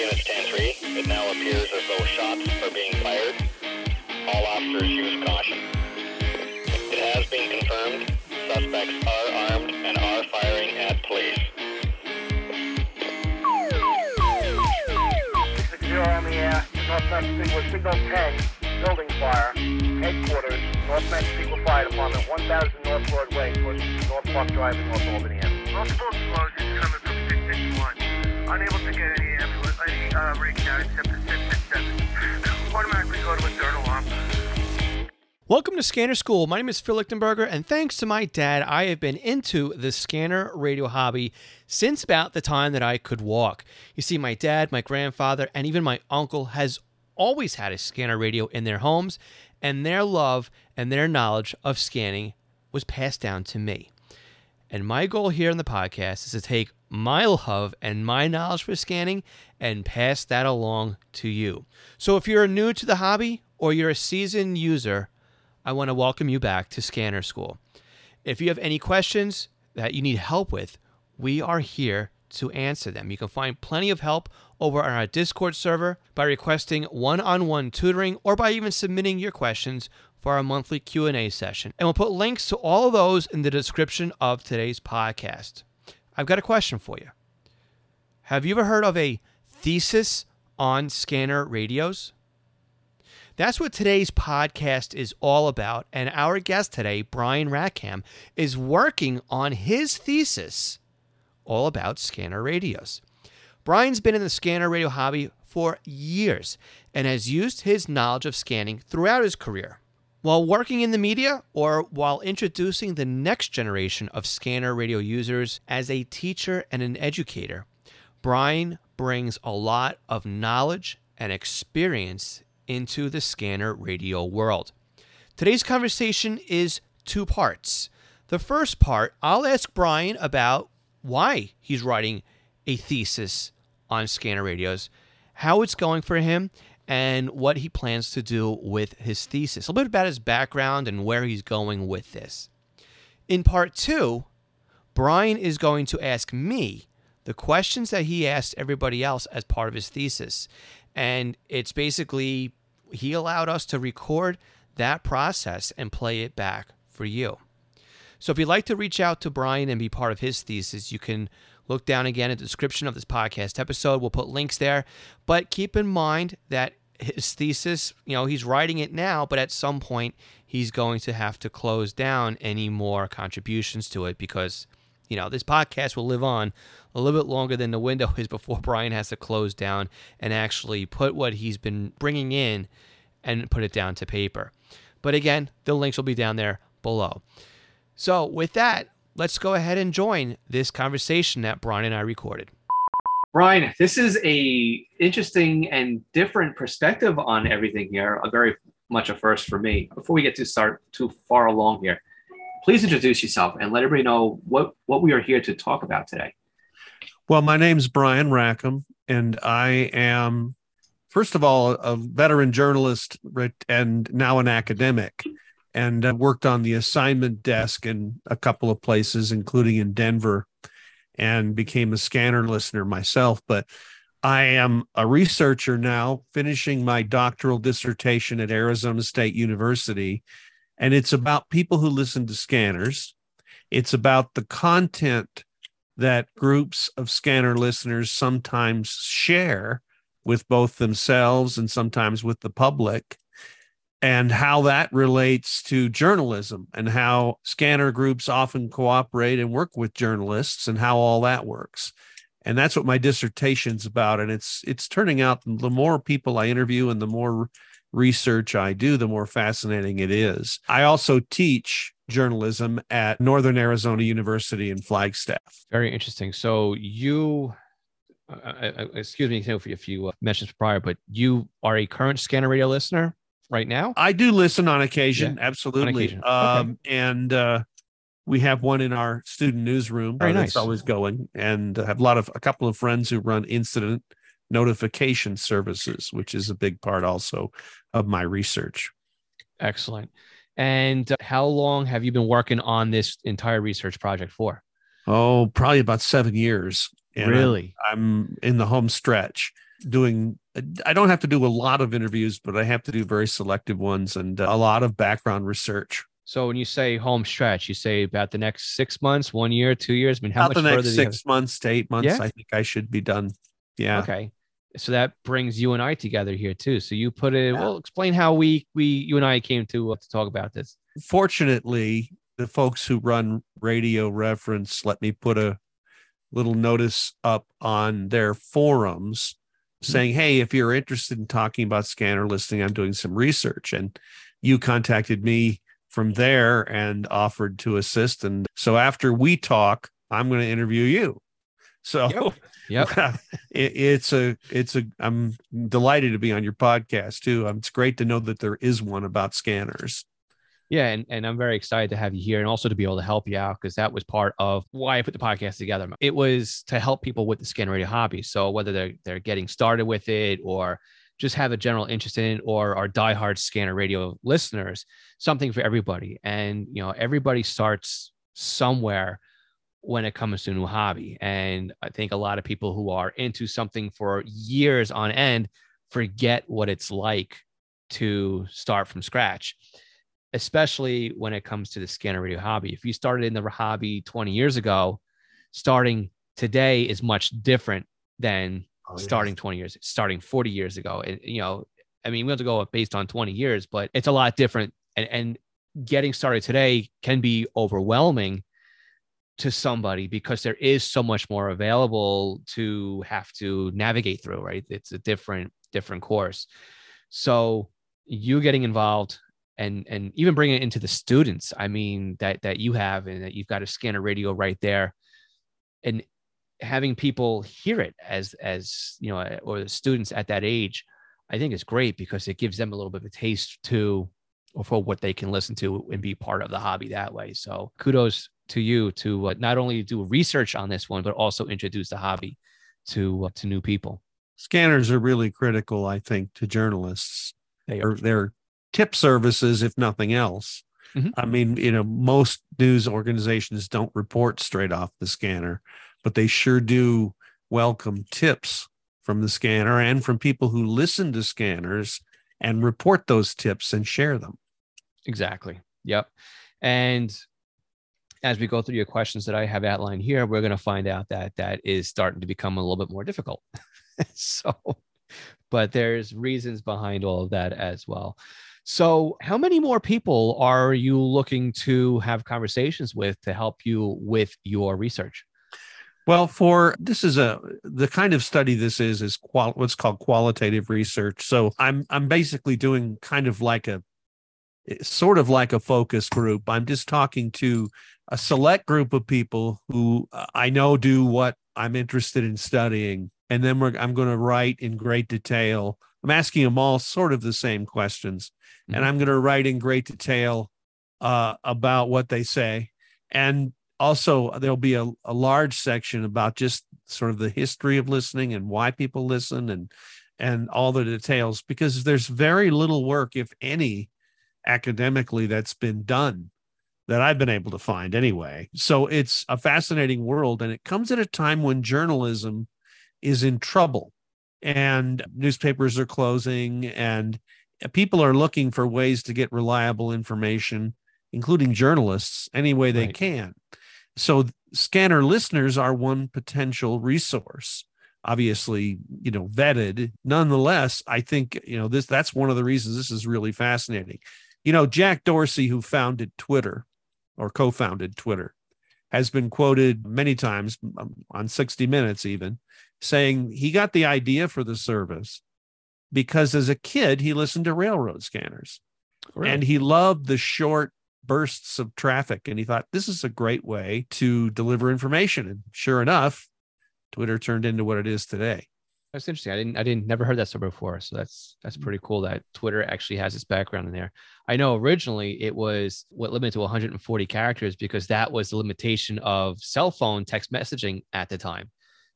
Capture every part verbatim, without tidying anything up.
unit ten three, it now appears as though shots are being fired. All officers use caution. It has been confirmed, suspects are armed and are firing at police. six zero on the air, North Mexico Signal ten, building fire, headquarters, North Mexico Fire Department, one thousand North Broadway, towards North Park Drive in North Albany. Multiple explosions coming from six six one. Unable to get any ambulance, any uh, radio out except for six six seven. Automatically go to a dirt alarm. Welcome to Scanner School. My name is Phil Lichtenberger, and thanks to my dad, I have been into the scanner radio hobby since about the time that I could walk. You see, my dad, my grandfather, and even my uncle has always had a scanner radio in their homes, and their love and their knowledge of scanning was passed down to me. And my goal here on the podcast is to take my love and my knowledge for scanning and pass that along to you. So if you're new to the hobby or you're a seasoned user, I want to welcome you back to Scanner School. If you have any questions that you need help with, we are here to answer them. You can find plenty of help over on our Discord server by requesting one-on-one tutoring or by even submitting your questions for our monthly Q and A session. And we'll put links to all of those in the description of today's podcast. I've got a question for you. Have you ever heard of a thesis on scanner radios? That's what today's podcast is all about. And our guest today, Brian Rackham, is working on his thesis all about scanner radios. Brian's been in the scanner radio hobby for years and has used his knowledge of scanning throughout his career. While working in the media or while introducing the next generation of scanner radio users as a teacher and an educator, Brian brings a lot of knowledge and experience into the scanner radio world. Today's conversation is two parts. The first part, I'll ask Brian about why he's writing a thesis on scanner radios, how it's going for him, and what he plans to do with his thesis. A little bit about his background and where he's going with this. In part two, Brian is going to ask me the questions that he asked everybody else as part of his thesis. And it's basically, he allowed us to record that process and play it back for you. So if you'd like to reach out to Brian and be part of his thesis, you can look down again at the description of this podcast episode. We'll put links there. But keep in mind that his thesis, you know, he's writing it now, but at some point he's going to have to close down any more contributions to it because, you know, this podcast will live on a little bit longer than the window is before Brian has to close down and actually put what he's been bringing in and put it down to paper. But again, the links will be down there below. So with that, let's go ahead and join this conversation that Brian and I recorded. Brian, this is a interesting and different perspective on everything here. A very much a first for me. Before we get to start too far along here, please introduce yourself and let everybody know what, what we are here to talk about today. Well, my name's Brian Rackham, and I am, first of all, a veteran journalist and now an academic. And I worked on the assignment desk in a couple of places, including in Denver, and became a scanner listener myself. But I am a researcher now, finishing my doctoral dissertation at Arizona State University. And it's about people who listen to scanners. It's about the content that groups of scanner listeners sometimes share with both themselves and sometimes with the public, and how that relates to journalism and how scanner groups often cooperate and work with journalists and how all that works. And that's what my dissertation's about. And it's it's turning out the more people I interview and the more research I do, the more fascinating it is. I also teach journalism at Northern Arizona University in Flagstaff. Very interesting. So you... Uh, excuse me if you mentioned prior, but you are a current scanner radio listener? Right now, I do listen on occasion, yeah, absolutely. On occasion. Um, okay. And uh, we have one in our student newsroom. Very nice. It's always going, and I have a lot of a couple of friends who run incident notification services, which is a big part also of my research. Excellent. And uh, how long have you been working on this entire research project for? Oh, probably about seven years. And really? I'm, I'm in the home stretch. doing, I don't have to do a lot of interviews, but I have to do very selective ones and a lot of background research. So when you say home stretch, you say about the next six months, one year, two years. I mean, how about much the next six months to eight months? Yeah. I think I should be done. Yeah. Okay. So that brings you and I together here too. So you put it. Yeah. Well, explain how we we you and I came to uh, to talk about this. Fortunately, the folks who run Radio Reference let me put a little notice up on their forums saying, hey, if you're interested in talking about scanner listing, I'm doing some research. And you contacted me from there and offered to assist. And so after we talk, I'm going to interview you. So yep. Yep. it, it's a, it's a, I'm delighted to be on your podcast too. Um, it's great to know that there is one about scanners. Yeah. And, and I'm very excited to have you here and also to be able to help you out, because that was part of why I put the podcast together. It was to help people with the scan radio hobby. So whether they're, they're getting started with it or just have a general interest in it or are diehard scanner radio listeners, something for everybody. And, you know, everybody starts somewhere when it comes to a new hobby. And I think a lot of people who are into something for years on end forget what it's like to start from scratch, especially when it comes to the scanner radio hobby. If you started in the hobby twenty years ago, starting today is much different than oh, yes. starting twenty years, starting forty years ago. And, you know, I mean, we have to go based on twenty years, but it's a lot different. And, and getting started today can be overwhelming to somebody because there is so much more available to have to navigate through, right? It's a different, different course. So you getting involved and and even bringing it into the students, I mean, that that you have and that you've got a scanner radio right there and having people hear it as, as you know, or the students at that age, I think is great because it gives them a little bit of a taste to or for what they can listen to and be part of the hobby that way. So kudos to you to uh, not only do research on this one, but also introduce the hobby to, uh, to new people. Scanners are really critical, I think, to journalists. They are. They're, they're tip services, if nothing else. Mm-hmm. I mean, you know, most news organizations don't report straight off the scanner, but they sure do welcome tips from the scanner and from people who listen to scanners and report those tips and share them. Exactly. Yep. And as we go through your questions that I have outlined here, we're going to find out that that is starting to become a little bit more difficult. So, but there's reasons behind all of that as well. So how many more people are you looking to have conversations with to help you with your research? Well, for this is a the kind of study this is is qual, what's called qualitative research. So I'm I'm basically doing kind of like a sort of like a focus group. I'm just talking to a select group of people who I know do what I'm interested in studying, and then we're, I'm going to write in great detail. I'm asking them all sort of the same questions, mm-hmm. and I'm going to write in great detail uh, about what they say. And also there'll be a, a large section about just sort of the history of listening and why people listen and, and all the details, because there's very little work, if any, academically that's been done that I've been able to find anyway. So it's a fascinating world, and it comes at a time when journalism is in trouble and newspapers are closing and people are looking for ways to get reliable information, including journalists, any way they right. can. So scanner listeners are one potential resource, obviously, you know, vetted. Nonetheless, I think, you know, this, that's one of the reasons this is really fascinating. You know, Jack Dorsey, who founded Twitter or co-founded Twitter, has been quoted many times on sixty minutes even, saying he got the idea for the service because as a kid, he listened to railroad scanners. Really? And he loved the short bursts of traffic. And he thought, this is a great way to deliver information. And sure enough, Twitter turned into what it is today. That's interesting. I didn't, I didn't never heard that story before. So that's, that's pretty cool that Twitter actually has its background in there. I know originally it was what limited to one hundred forty characters because that was the limitation of cell phone text messaging at the time.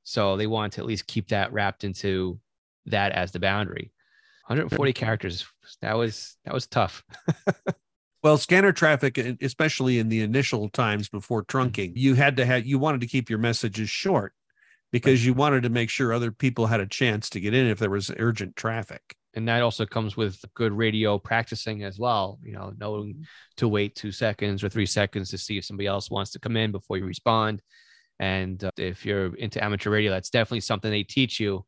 So they wanted to at least keep that wrapped into that as the boundary. one hundred forty characters. That was, that was tough. Well, scanner traffic, especially in the initial times before trunking, you had to have, you wanted to keep your messages short. because right. you wanted to make sure other people had a chance to get in if there was urgent traffic. And that also comes with good radio practicing as well, you know, knowing to wait two seconds or three seconds to see if somebody else wants to come in before you respond. And uh, if you're into amateur radio, that's definitely something they teach you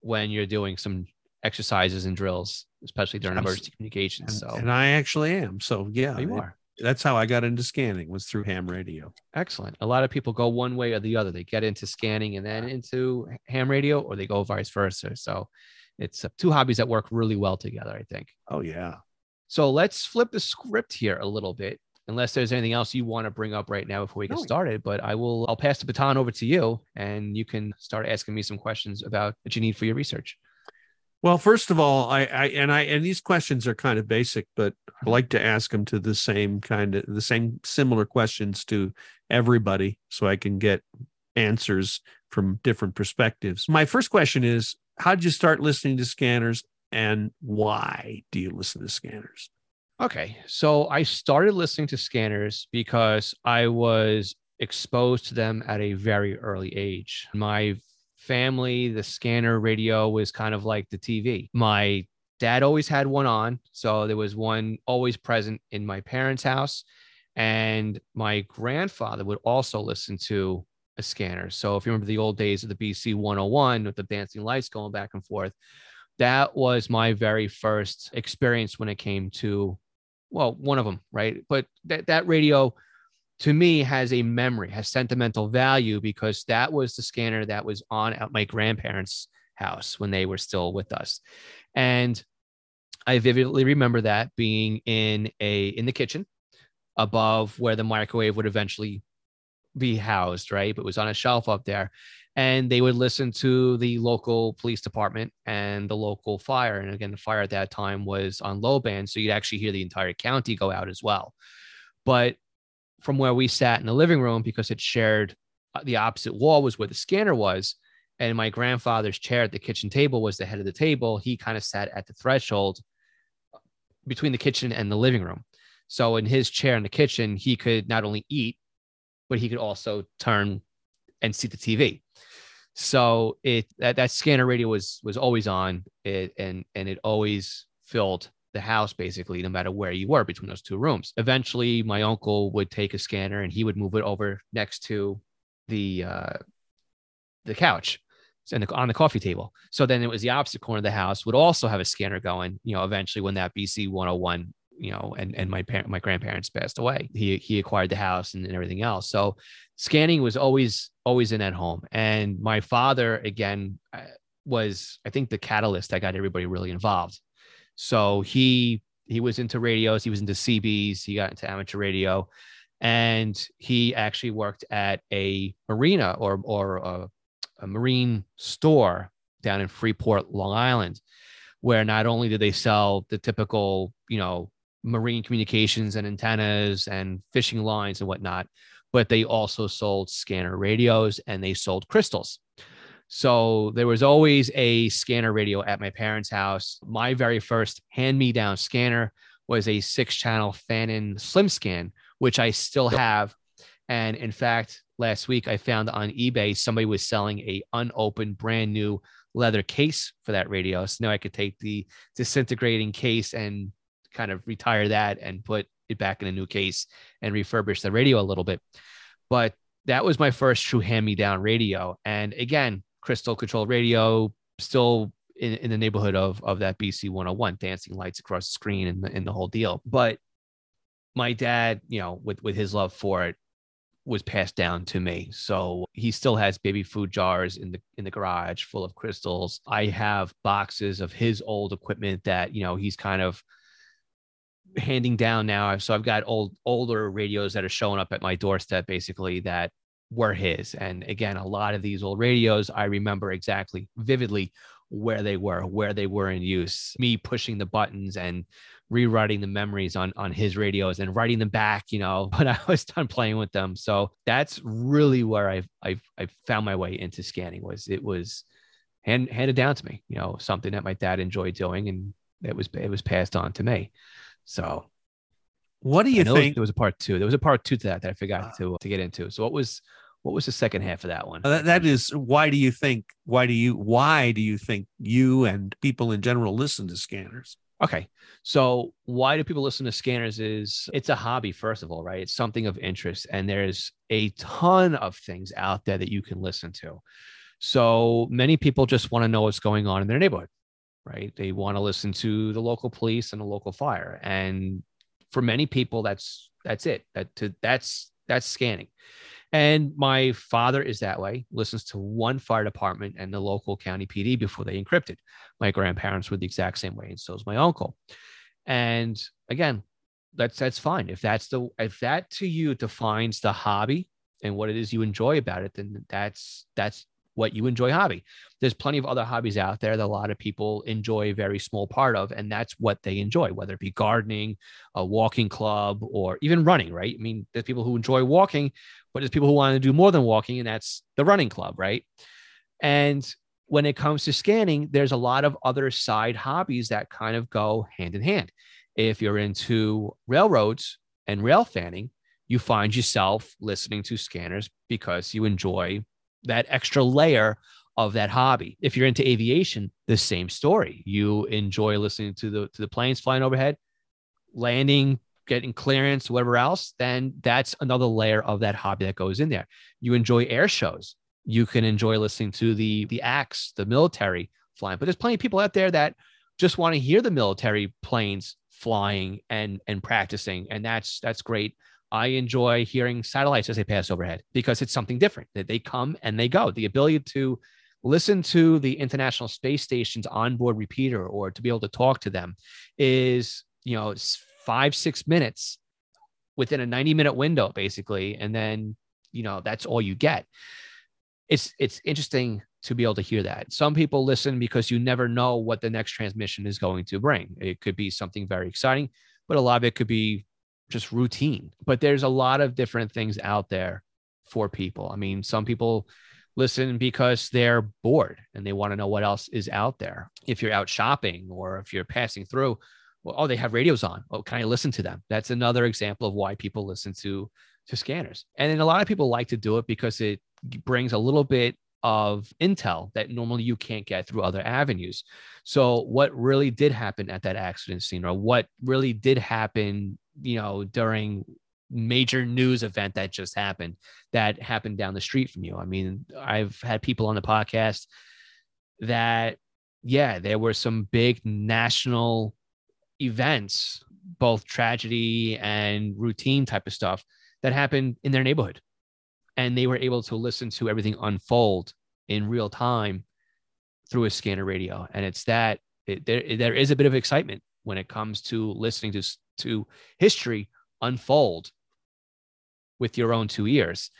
when you're doing some exercises and drills, especially during emergency communications. So, and I actually am. So yeah, you are. That's how I got into scanning, was through ham radio. Excellent. A lot of people go one way or the other. They get into scanning and then into ham radio, or they go vice versa. So it's two hobbies that work really well together, I think. Oh, yeah. So let's flip the script here a little bit, unless there's anything else you want to bring up right now before we get started. But I will, I'll pass the baton over to you, and you can start asking me some questions about what you need for your research. Well, first of all, I, I and I and these questions are kind of basic, but I like to ask them to the same kind of the same similar questions to everybody, so I can get answers from different perspectives. My first question is, how did you start listening to scanners, and why do you listen to scanners? Okay, so I started listening to scanners because I was exposed to them at a very early age. My family, the scanner radio was kind of like the T V. My dad always had one on, so there was one always present in my parents' house, and my grandfather would also listen to a scanner. So if you remember the old days of the B C one oh one with the dancing lights going back and forth, that was my very first experience when it came to, well, one of them, right? But that that radio to me has a memory, has sentimental value, because that was the scanner that was on at my grandparents' house when they were still with us. And I vividly remember that being in a, in the kitchen above where the microwave would eventually be housed, right? But it was on a shelf up there, and they would listen to the local police department and the local fire. And again, the fire at that time was on low band, so you'd actually hear the entire county go out as well. But from where we sat in the living room, because it shared the opposite wall was where the scanner was, and my grandfather's chair at the kitchen table was the head of the table. He kind of sat at the threshold between the kitchen and the living room. So in his chair in the kitchen, he could not only eat, but he could also turn and see the T V. So it that, that scanner radio was was always on, it, and and it always filled the house, basically, no matter where you were between those two rooms. Eventually, my uncle would take a scanner and he would move it over next to the uh, the couch and the, on the coffee table. So then it was the opposite corner of the house would also have a scanner going. You know, eventually when that B C one oh one, you know, and and my parent, my grandparents passed away, he he acquired the house and, and everything else. So scanning was always always in at home. And my father, again, was, I think, the catalyst that got everybody really involved. So he he was into radios, he was into C Bs, he got into amateur radio, and he actually worked at a marina or or a, a marine store down in Freeport, Long Island, where not only did they sell the typical, you know, marine communications and antennas and fishing lines and whatnot, but they also sold scanner radios and they sold crystals. So there was always a scanner radio at my parents' house. My very first hand-me-down scanner was a six-channel Fanon SlimScan, which I still have. And in fact, last week I found on eBay somebody was selling a unopened, brand new leather case for that radio. So now I could take the disintegrating case and kind of retire that and put it back in a new case and refurbish the radio a little bit. But that was my first true hand-me-down radio. And again, crystal controlled radio, still in, in the neighborhood of, of that B C one oh one, dancing lights across the screen and the, and the whole deal. But my dad, you know, with, with his love for it, was passed down to me. So he still has baby food jars in the in the garage full of crystals. I have boxes of his old equipment that, you know, he's kind of handing down now. So I've got old older radios that are showing up at my doorstep, basically, that were his. And again, a lot of these old radios, I remember exactly vividly where they were, where they were in use, me pushing the buttons and rewriting the memories on, on his radios and writing them back, you know, when I was done playing with them. So that's really where I've, I've, I've found my way into scanning, was it was hand, handed down to me, you know, something that my dad enjoyed doing, and it was, it was passed on to me. So what do you think? There was a part two. There was a part two to that that I forgot uh, to to get into. So what was What was the second half of that one? That, that is, why do you think, why do you, why do you think you and people in general listen to scanners? Okay. So why do people listen to scanners is it's a hobby, first of all, right? It's something of interest. And there's a ton of things out there that you can listen to. So many people just want to know what's going on in their neighborhood, right? They want to listen to the local police and the local fire. And for many people, that's, that's it. That to, that's, that's scanning. And my father is that way, listens to one fire department and the local county P D before they encrypted. My grandparents were the exact same way, and so is my uncle. And again, that's that's fine. If that's the if that to you defines the hobby and what it is you enjoy about it, then that's that's what you enjoy hobby. There's plenty of other hobbies out there that a lot of people enjoy a very small part of, and that's what they enjoy, whether it be gardening, a walking club, or even running, right? I mean, there's people who enjoy walking, but there's people who want to do more than walking, and that's the running club, right? And when it comes to scanning, there's a lot of other side hobbies that kind of go hand in hand. If you're into railroads and rail fanning, you find yourself listening to scanners because you enjoy that extra layer of that hobby. If you're into aviation, the same story. You enjoy listening to the to the planes flying overhead, landing, getting clearance, whatever else, then that's another layer of that hobby that goes in there. You enjoy air shows. You can enjoy listening to the the acts, the military flying. But there's plenty of people out there that just want to hear the military planes flying and and practicing, and that's that's great. I enjoy hearing satellites as they pass overhead because it's something different. That they come and they go. The ability to listen to the International Space Station's onboard repeater or to be able to talk to them is, you know, five, six minutes within a ninety minute window, basically. And then, you know, that's all you get. It's, it's interesting to be able to hear that. Some people listen because you never know what the next transmission is going to bring. It could be something very exciting, but a lot of it could be just routine. But there's a lot of different things out there for people. I mean, some people listen because they're bored and they want to know what else is out there. If you're out shopping or if you're passing through, well, oh, they have radios on. Oh, can I listen to them? That's another example of why people listen to, to scanners. And then a lot of people like to do it because it brings a little bit of intel that normally you can't get through other avenues. So what really did happen at that accident scene, or what really did happen, you know, during major news event that just happened, that happened down the street from you. I mean, I've had people on the podcast that, yeah, there were some big national events, both tragedy and routine type of stuff that happened in their neighborhood. And they were able to listen to everything unfold in real time through a scanner radio. And it's that it, there, there is a bit of excitement when it comes to listening to to history unfold with your own two ears.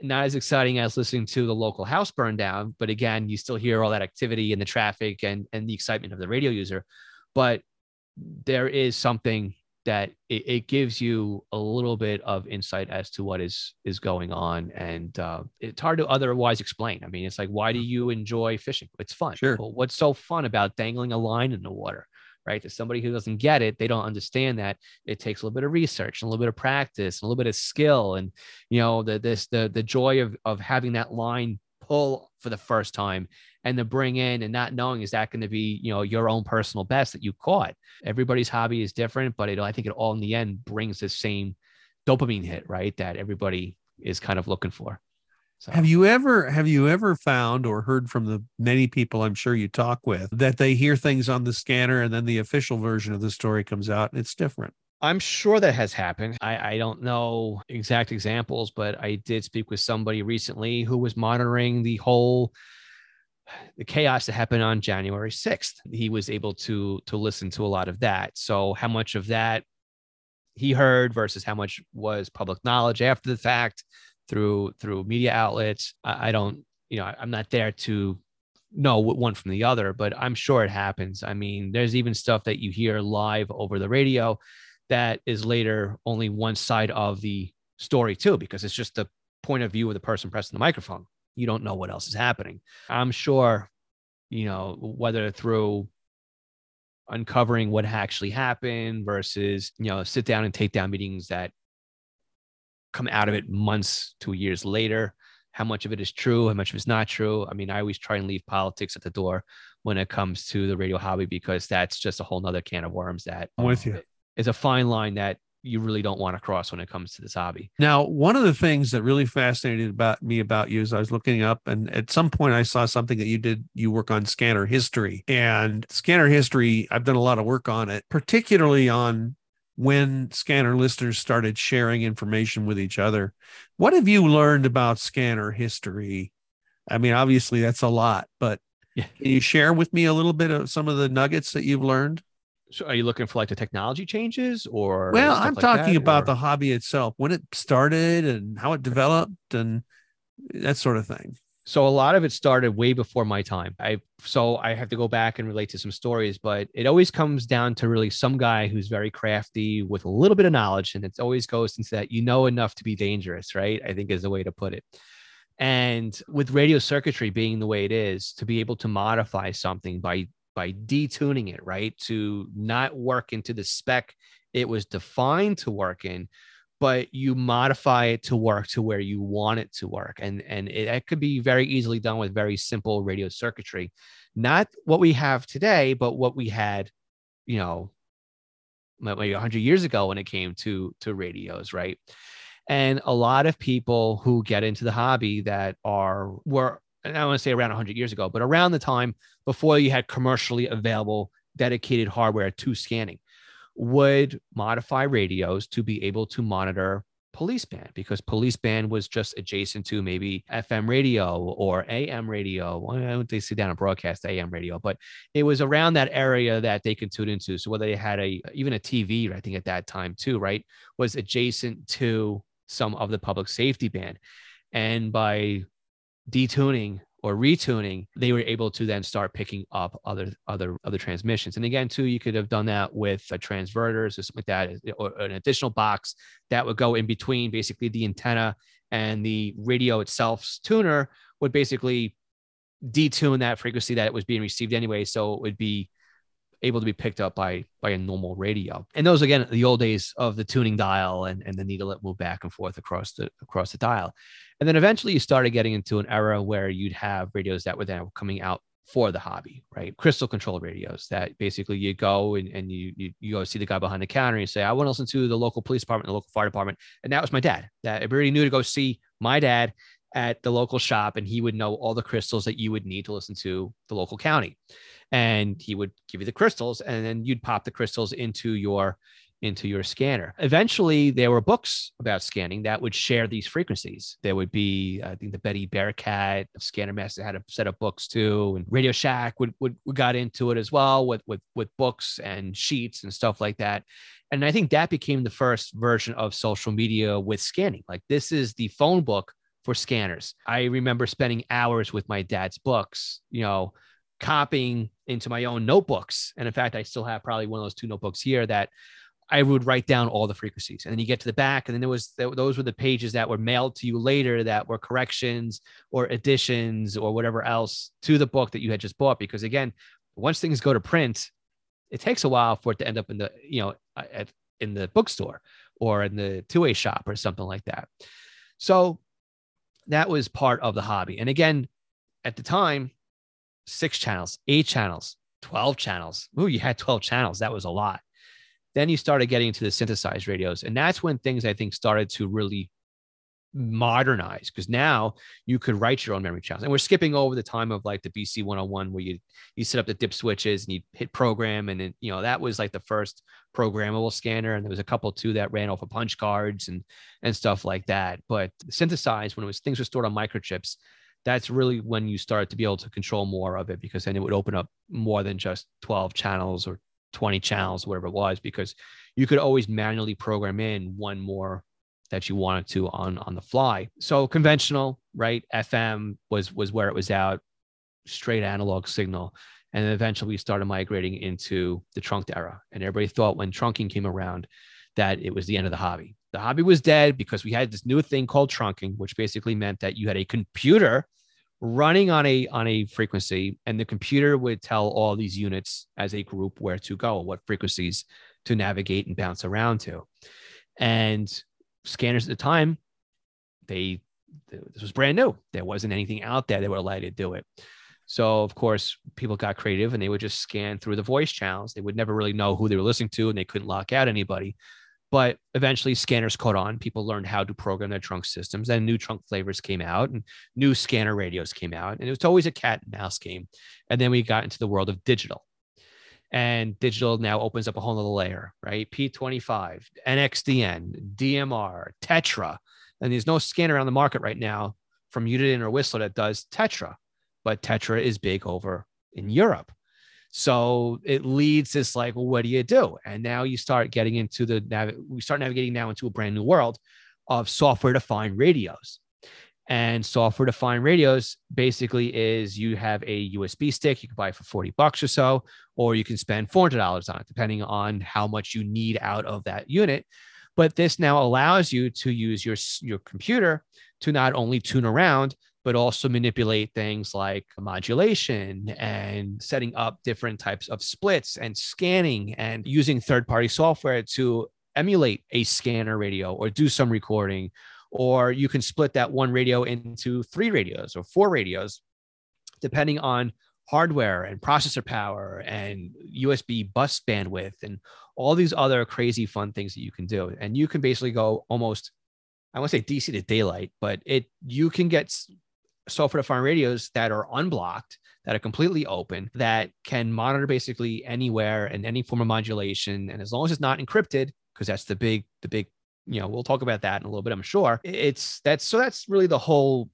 Not as exciting as listening to the local house burn down, but again, you still hear all that activity and the traffic and, and the excitement of the radio user. But there is something that it, it gives you a little bit of insight as to what is is going on. And uh, it's hard to otherwise explain. I mean, it's like, why do you enjoy fishing? It's fun. Sure. Well, what's so fun about dangling a line in the water? Right? To somebody who doesn't get it, they don't understand that it takes a little bit of research, and a little bit of practice, and a little bit of skill, and you know the this the the joy of of having that line pull for the first time, and to bring in and not knowing is that going to be you know your own personal best that you caught. Everybody's hobby is different, but it, I think it all in the end brings the same dopamine hit, right? That everybody is kind of looking for. So. Have you ever have you ever found or heard from the many people I'm sure you talk with that they hear things on the scanner and then the official version of the story comes out and it's different? I'm sure that has happened. I, I don't know exact examples, but I did speak with somebody recently who was monitoring the whole the chaos that happened on January sixth. He was able to to listen to a lot of that. So how much of that he heard versus how much was public knowledge after the fact? through through media outlets. I, I don't, you know, I, I'm not there to know one from the other, but I'm sure it happens. I mean, there's even stuff that you hear live over the radio that is later only one side of the story too, because it's just the point of view of the person pressing the microphone. You don't know what else is happening. I'm sure, you know, whether through uncovering what actually happened versus, you know, sit down and take down meetings that come out of it months to years later. How much of it is true? How much of it's not true? I mean, I always try and leave politics at the door when it comes to the radio hobby, because that's just a whole nother can of worms that I'm with you. It's a fine line that you really don't want to cross when it comes to this hobby. Now, one of the things that really fascinated about me about you is I was looking up, and at some point I saw something that you did. You work on scanner history, and scanner history, I've done a lot of work on it, particularly on when scanner listeners started sharing information with each other. What have you learned about scanner history? I mean, obviously that's a lot, but yeah. Can you share with me a little bit of some of the nuggets that you've learned? So are you looking for like the technology changes or? Well, I'm like talking that, about or? the hobby itself, when it started and how it developed and that sort of thing. So a lot of it started way before my time. I So I have to go back and relate to some stories, but it always comes down to really some guy who's very crafty with a little bit of knowledge. And it always goes into that, you know, enough to be dangerous, right? I think is the way to put it. And with radio circuitry being the way it is, to be able to modify something by, by detuning it, right? To not work into the spec it was defined to work in, but you modify it to work to where you want it to work. And, and it, it could be very easily done with very simple radio circuitry, not what we have today, but what we had, you know, maybe a hundred years ago when it came to, to radios. Right. And a lot of people who get into the hobby that are, were, I don't want to say around a hundred years ago, but around the time before you had commercially available dedicated hardware to scanning, would modify radios to be able to monitor police band, because police band was just adjacent to maybe F M radio or A M radio. Well, I don't think they sit down and broadcast A M radio, but it was around that area that they could tune into. So whether they had a, even a T V, I think at that time too, right, was adjacent to some of the public safety band. And by detuning or retuning, they were able to then start picking up other other other transmissions. And again, too, you could have done that with uh, transverters or something like that, or an additional box that would go in between basically the antenna and the radio itself's tuner would basically detune that frequency that was being received anyway, so it would be able to be picked up by by a normal radio. And those, again, the old days of the tuning dial and, and the needle that moved back and forth across the across the dial. And then eventually you started getting into an era where you'd have radios that were then coming out for the hobby, right? Crystal control radios that basically you go and, and you, you you go see the guy behind the counter and you say, I want to listen to the local police department, the local fire department. And that was my dad. That everybody knew to go see my dad at the local shop, and he would know all the crystals that you would need to listen to the local county. And he would give you the crystals, and then you'd pop the crystals into your into your scanner. Eventually, there were books about scanning that would share these frequencies. There would be, I think, the Betty Bearcat, Scanner Master had a set of books too, and Radio Shack would, would, would got into it as well with, with, with books and sheets and stuff like that. And I think that became the first version of social media with scanning. Like, this is the phone book for scanners. I remember spending hours with my dad's books, you know, copying into my own notebooks. And in fact, I still have probably one of those two notebooks here that I would write down all the frequencies. And then you get to the back, and then there was, those were the pages that were mailed to you later that were corrections or additions or whatever else to the book that you had just bought. Because again, once things go to print, it takes a while for it to end up in the, you know, at, in the bookstore or in the two-way shop or something like that. So that was part of the hobby. And again, at the time, six channels, eight channels, twelve channels. Ooh, you had twelve channels. That was a lot. Then you started getting into the synthesized radios. And that's when things, I think, started to really modernize, because now you could write your own memory channels. And we're skipping over the time of like the B C one oh one, where you, you set up the dip switches and you hit program. And then, you know, that was like the first programmable scanner. And there was a couple too that ran off of punch cards and, and stuff like that. But synthesized, when it was, things were stored on microchips, that's really when you started to be able to control more of it, because then it would open up more than just twelve channels or twenty channels, whatever it was, because you could always manually program in one more that you wanted to on, on the fly. So conventional, right? F M was, was where it was out, straight analog signal. And then eventually we started migrating into the trunked era. And everybody thought when trunking came around that it was the end of the hobby. The hobby was dead, because we had this new thing called trunking, which basically meant that you had a computer running on a on a frequency, and the computer would tell all these units as a group where to go, what frequencies to navigate and bounce around to. And scanners at the time they, this was brand new. There wasn't anything out there that would allow you to do it. So of course, people got creative and they would just scan through the voice channels. They would never really know who they were listening to, and they couldn't lock out anybody. But eventually scanners caught on. People learned how to program their trunk systems, and new trunk flavors came out and new scanner radios came out. And it was always a cat and mouse game. And then we got into the world of digital, and digital now opens up a whole other layer, right? P twenty-five, N X D N, D M R, Tetra. And there's no scanner on the market right now from Uniden or Whistler that does Tetra, but Tetra is big over in Europe. So it leads this like, well, what do you do? And now you start getting into the, nav- we start navigating now into a brand new world of software-defined radios. And software-defined radios basically is you have a U S B stick, you can buy it for forty bucks or so, or you can spend four hundred dollars on it, depending on how much you need out of that unit. But this now allows you to use your, your computer to not only tune around, but also manipulate things like modulation and setting up different types of splits and scanning and using third-party software to emulate a scanner radio or do some recording. Or you can split that one radio into three radios or four radios, depending on hardware and processor power and U S B bus bandwidth and all these other crazy fun things that you can do. And you can basically go almost, I won't say D C to daylight, but it you can get software-defined radios that are unblocked, that are completely open, that can monitor basically anywhere and any form of modulation. And as long as it's not encrypted, because that's the big, the big, you know, we'll talk about that in a little bit, I'm sure. It's that's so that's really the whole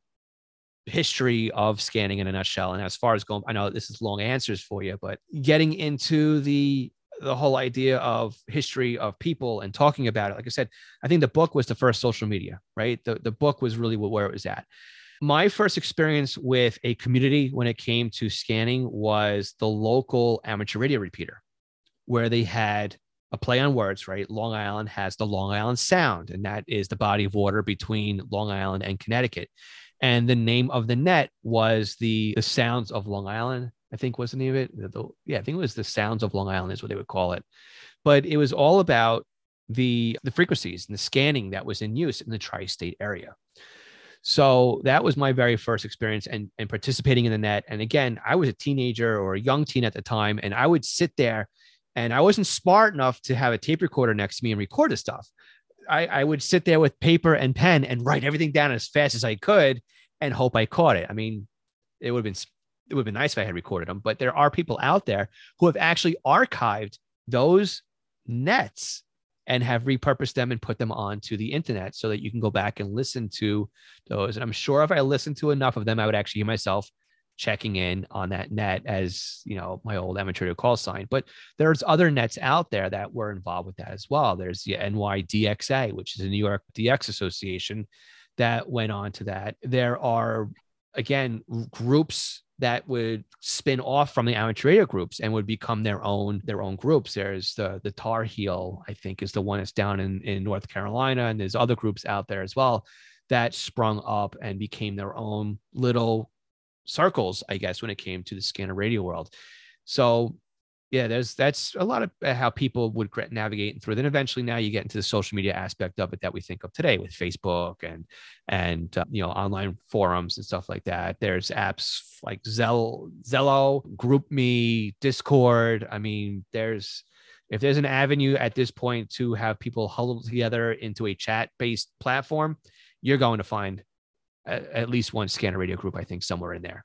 history of scanning in a nutshell. And as far as going, I know this is long answers for you, but getting into the the whole idea of history of people and talking about it, like I said, I think the book was the first social media, right? The the book was really where it was at. My first experience with a community when it came to scanning was the local amateur radio repeater, where they had a play on words, right? Long Island has the Long Island Sound, and that is the body of water between Long Island and Connecticut. And the name of the net was the, the Sounds of Long Island, I think was the name of it. The, the, yeah, I think it was the Sounds of Long Island is what they would call it. But it was all about the, the frequencies and the scanning that was in use in the tri-state area. So that was my very first experience and, and participating in the net. And again, I was a teenager or a young teen at the time, and I would sit there and I wasn't smart enough to have a tape recorder next to me and record this stuff. I, I would sit there with paper and pen and write everything down as fast as I could and hope I caught it. I mean, it would have been, it would have been nice if I had recorded them, but there are people out there who have actually archived those nets and have repurposed them and put them onto the internet so that you can go back and listen to those. And I'm sure if I listened to enough of them, I would actually hear myself checking in on that net as, you know, my old amateur call sign. But there's other nets out there that were involved with that as well. There's the N Y D X A, which is the New York D X Association, that went on to that. There are, again, groups that would spin off from the amateur radio groups and would become their own their own groups. There's the the Tar Heel, I think, is the one that's down in, in North Carolina. And there's other groups out there as well that sprung up and became their own little circles, I guess, when it came to the scanner radio world. So yeah, there's that's a lot of how people would navigate through. Then eventually now you get into the social media aspect of it that we think of today with Facebook and, and uh, you know, online forums and stuff like that. There's apps like Zello, Zello, GroupMe, Discord. I mean, there's if there's an avenue at this point to have people huddle together into a chat-based platform, you're going to find a, at least one scanner radio group, I think, somewhere in there.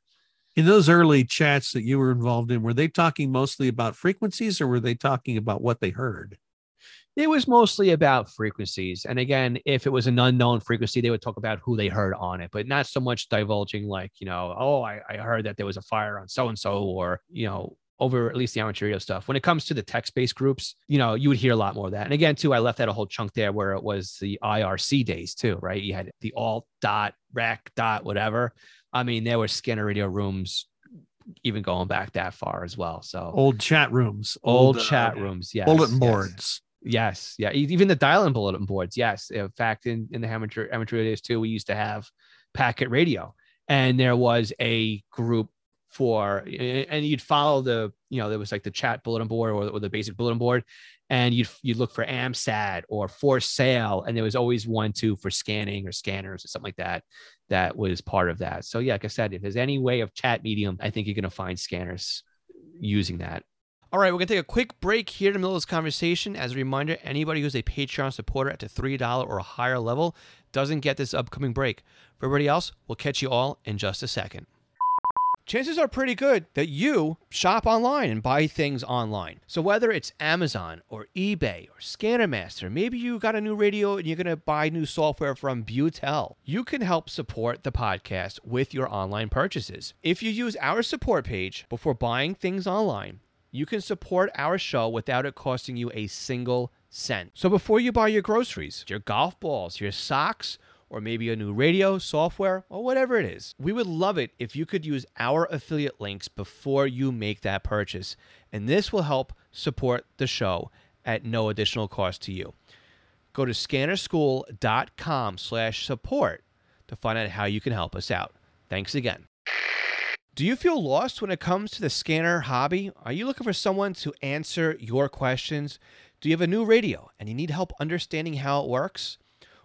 In those early chats that you were involved in, were they talking mostly about frequencies, or were they talking about what they heard? It was mostly about frequencies. And again, if it was an unknown frequency, they would talk about who they heard on it, but not so much divulging like, you know, oh, I, I heard that there was a fire on so-and-so, or, you know, over at least the amateur radio stuff. When it comes to the text-based groups, you know, you would hear a lot more of that. And again, too, I left out a whole chunk there where it was the I R C days too, right? You had the alt dot rec dot whatever. I mean, there were scanner radio rooms even going back that far as well. So old chat rooms, old, old chat uh, rooms. Yes. Bulletin boards. Yes. yes. Yeah. Even the dial-in bulletin boards. Yes. In fact, in, in the amateur, amateur days too, we used to have packet radio, and there was a group for, and you'd follow the, you know, there was like the chat bulletin board or, or the basic bulletin board, and you'd, you'd look for AMSAT or for sale. And there was always one too for scanning or scanners or something like that. That was part of that. So yeah, like I said, if there's any way of chat medium, I think you're going to find scanners using that. All right, we're going to take a quick break here in the middle of this conversation. As a reminder, anybody who's a Patreon supporter at the three dollars or higher level doesn't get this upcoming break. For everybody else, we'll catch you all in just a second. Chances are pretty good that you shop online and buy things online. So whether it's Amazon or eBay or Scanner Master, maybe you got a new radio and you're going to buy new software from Butel, you can help support the podcast with your online purchases. If you use our support page before buying things online, you can support our show without it costing you a single cent. So before you buy your groceries, your golf balls, your socks, or maybe a new radio, software, or whatever it is, we would love it if you could use our affiliate links before you make that purchase. And this will help support the show at no additional cost to you. Go to scannerschool.com slash support to find out how you can help us out. Thanks again. Do you feel lost when it comes to the scanner hobby? Are you looking for someone to answer your questions? Do you have a new radio and you need help understanding how it works?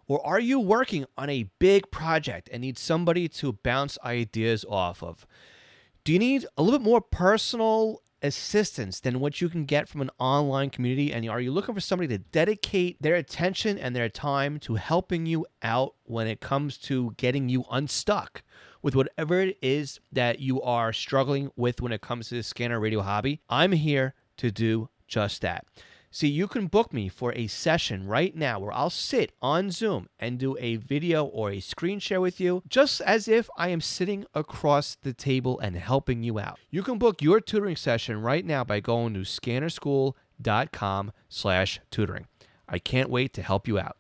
Or are you working on a big project and need somebody to bounce ideas off of? Do you need a little bit more personal assistance than what you can get from an online community? And are you looking for somebody to dedicate their attention and their time to helping you out when it comes to getting you unstuck with whatever it is that you are struggling with when it comes to the scanner radio hobby? I'm here to do just that. See, you can book me for a session right now where I'll sit on Zoom and do a video or a screen share with you, just as if I am sitting across the table and helping you out. You can book your tutoring session right now by going to scannerschool.com slash tutoring. I can't wait to help you out.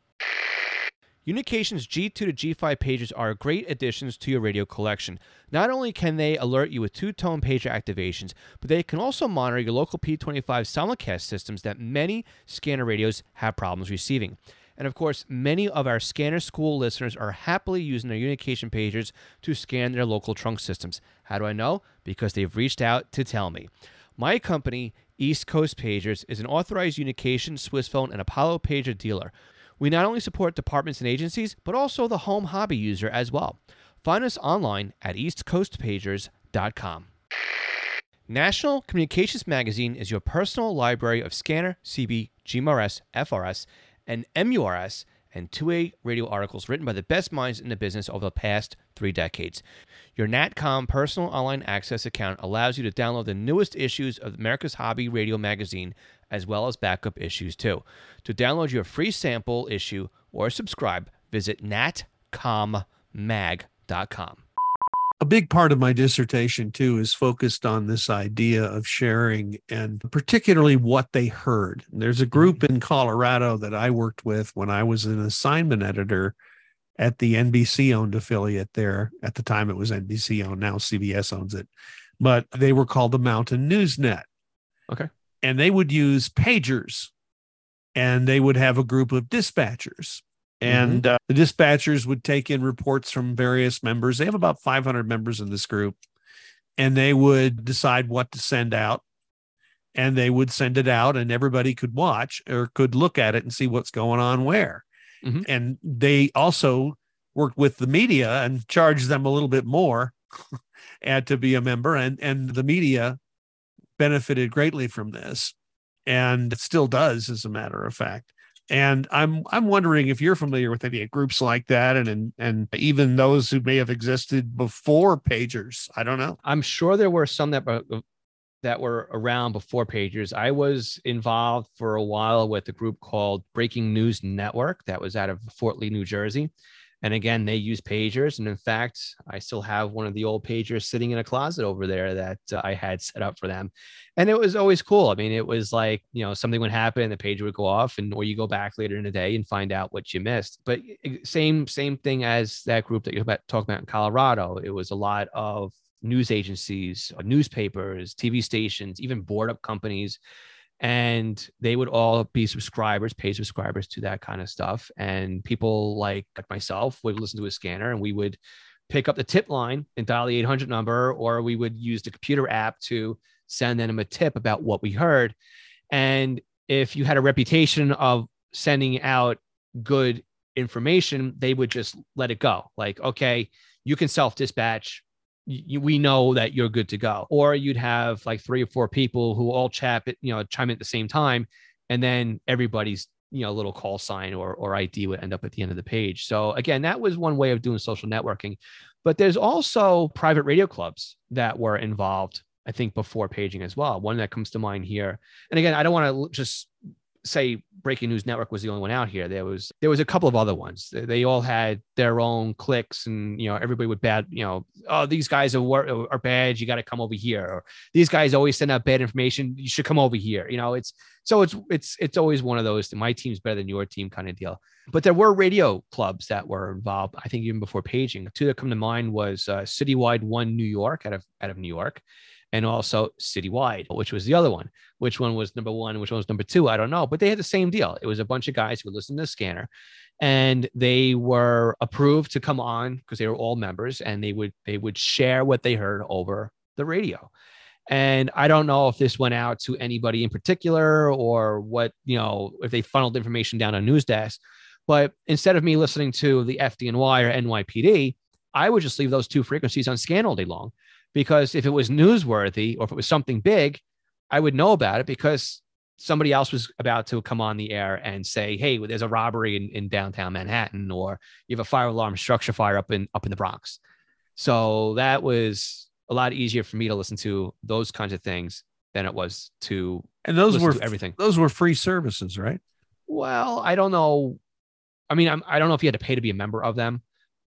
Unication's G two to G five pagers are great additions to your radio collection. Not only can they alert you with two-tone pager activations, but they can also monitor your local P twenty-five simulcast systems that many scanner radios have problems receiving. And of course, many of our Scanner School listeners are happily using their Unication pagers to scan their local trunk systems. How do I know? Because they've reached out to tell me. My company, East Coast Pagers, is an authorized Unication, Swissphone, and Apollo pager dealer. We not only support departments and agencies, but also the home hobby user as well. Find us online at east coast pagers dot com. National Communications Magazine is your personal library of scanner, C B, G M R S, F R S, and M U R S, and two A radio articles written by the best minds in the business over the past three decades. Your N A T C O M personal online access account allows you to download the newest issues of America's Hobby Radio magazine, as well as backup issues too. To download your free sample issue or subscribe, visit N A T C O M mag dot com. A big part of my dissertation too is focused on this idea of sharing and particularly what they heard. There's a group in Colorado that I worked with when I was an assignment editor at the N B C-owned affiliate there. At the time it was N B C-owned, now C B S owns it. But they were called the Mountain News Net. Okay. And they would use pagers, and they would have a group of dispatchers, and mm-hmm. uh, the dispatchers would take in reports from various members. They have about five hundred members in this group, and they would decide what to send out, and they would send it out, and everybody could watch or could look at it and see what's going on where. Mm-hmm. And they also worked with the media and charged them a little bit more and to be a member, and, and the media benefited greatly from this, and it still does, as a matter of fact. And I'm I'm wondering if you're familiar with any groups like that, and and, and even those who may have existed before pagers. I don't know. I'm sure there were some that were, that were around before pagers. I was involved for a while with a group called Breaking News Network that was out of Fort Lee, New Jersey. And again, they use pagers. And in fact, I still have one of the old pagers sitting in a closet over there that uh, I had set up for them. And it was always cool. I mean, it was like, you know, something would happen and the pager would go off, and or you go back later in the day and find out what you missed. But same, same thing as that group that you're about talking about in Colorado. It was a lot of news agencies, newspapers, T V stations, even board up companies. And they would all be subscribers, paid subscribers to that kind of stuff. And people like myself would listen to a scanner, and we would pick up the tip line and dial the eight hundred number, or we would use the computer app to send them a tip about what we heard. And if you had a reputation of sending out good information, they would just let it go. Like, okay, you can self-dispatch. You, we know that you're good to go. Or you'd have like three or four people who all chap it, you know, chime in at the same time. And then everybody's, you know, little call sign or, or I D would end up at the end of the page. So again, that was one way of doing social networking, but there's also private radio clubs that were involved, I think, before paging as well. One that comes to mind here. And again, I don't want to just say Breaking News Network was the only one out here. There was, there was a couple of other ones. They all had their own cliques, and, you know, everybody would bad, you know, oh, these guys are, are bad. You got to come over here. Or these guys always send out bad information. You should come over here. You know, it's, so it's, it's, it's always one of those, my team's better than your team kind of deal. But there were radio clubs that were involved, I think, even before paging. Two that come to mind was uh, Citywide One New York out of, out of New York. And also Citywide, which was the other one. Which one was number one? Which one was number two? I don't know. But they had the same deal. It was a bunch of guys who listened to the Scanner, and they were approved to come on because they were all members, and they would they would share what they heard over the radio. And I don't know if this went out to anybody in particular, or what, you know, if they funneled information down a news desk. But instead of me listening to the F D N Y or N Y P D, I would just leave those two frequencies on scan all day long. Because if it was newsworthy or if it was something big, I would know about it because somebody else was about to come on the air and say, hey, well, there's a robbery in, in downtown Manhattan, or you have a fire alarm structure fire up in up in the Bronx. So that was a lot easier for me to listen to those kinds of things than it was to and those were everything. Those were free services, right? Well, I don't know. I mean, I'm, I don't know if you had to pay to be a member of them.